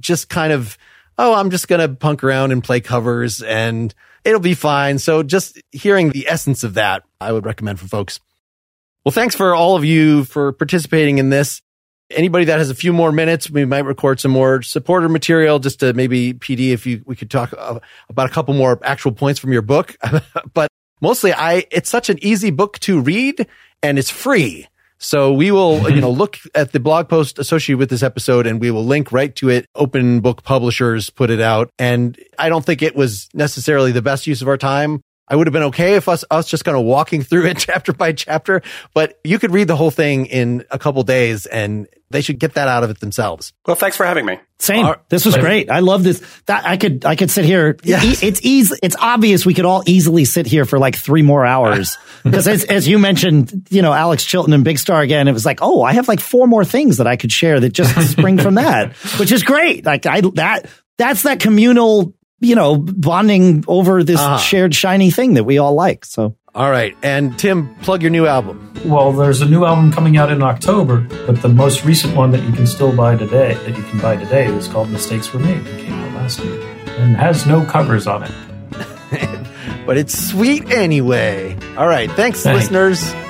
just kind of, oh, I'm just going to punk around and play covers and it'll be fine. So just hearing the essence of that, I would recommend for folks. Well, thanks for all of you for participating in this. Anybody that has a few more minutes, we might record some more supporter material just to maybe, P D, if you, we could talk about a couple more actual points from your book. But mostly I, it's such an easy book to read and it's free. So we will, you know, look at the blog post associated with this episode and we will link right to it. Open Book Publishers put it out. And I don't think it was necessarily the best use of our time. I would have been okay if us, us just kind of walking through it chapter by chapter, but you could read the whole thing in a couple days and they should get that out of it themselves. Well, thanks for having me. Same. Right. This was great. I love this. That I could, I could sit here. Yes. It's easy. It's obvious we could all easily sit here for like three more hours. Because as, as you mentioned, you know, Alex Chilton and Big Star again, it was like, oh, I have like four more things that I could share that just spring from that, which is great. Like I, that, that's that communal, you know, bonding over this uh-huh. shared shiny thing that we all like. So, all right. And Tim, plug your new album. Well, there's a new album coming out in October, but the most recent one that you can still buy today, that you can buy today, is called Mistakes Were Made. It came out last year and has no covers on it. But it's sweet anyway. All right. Thanks, Thanks. listeners.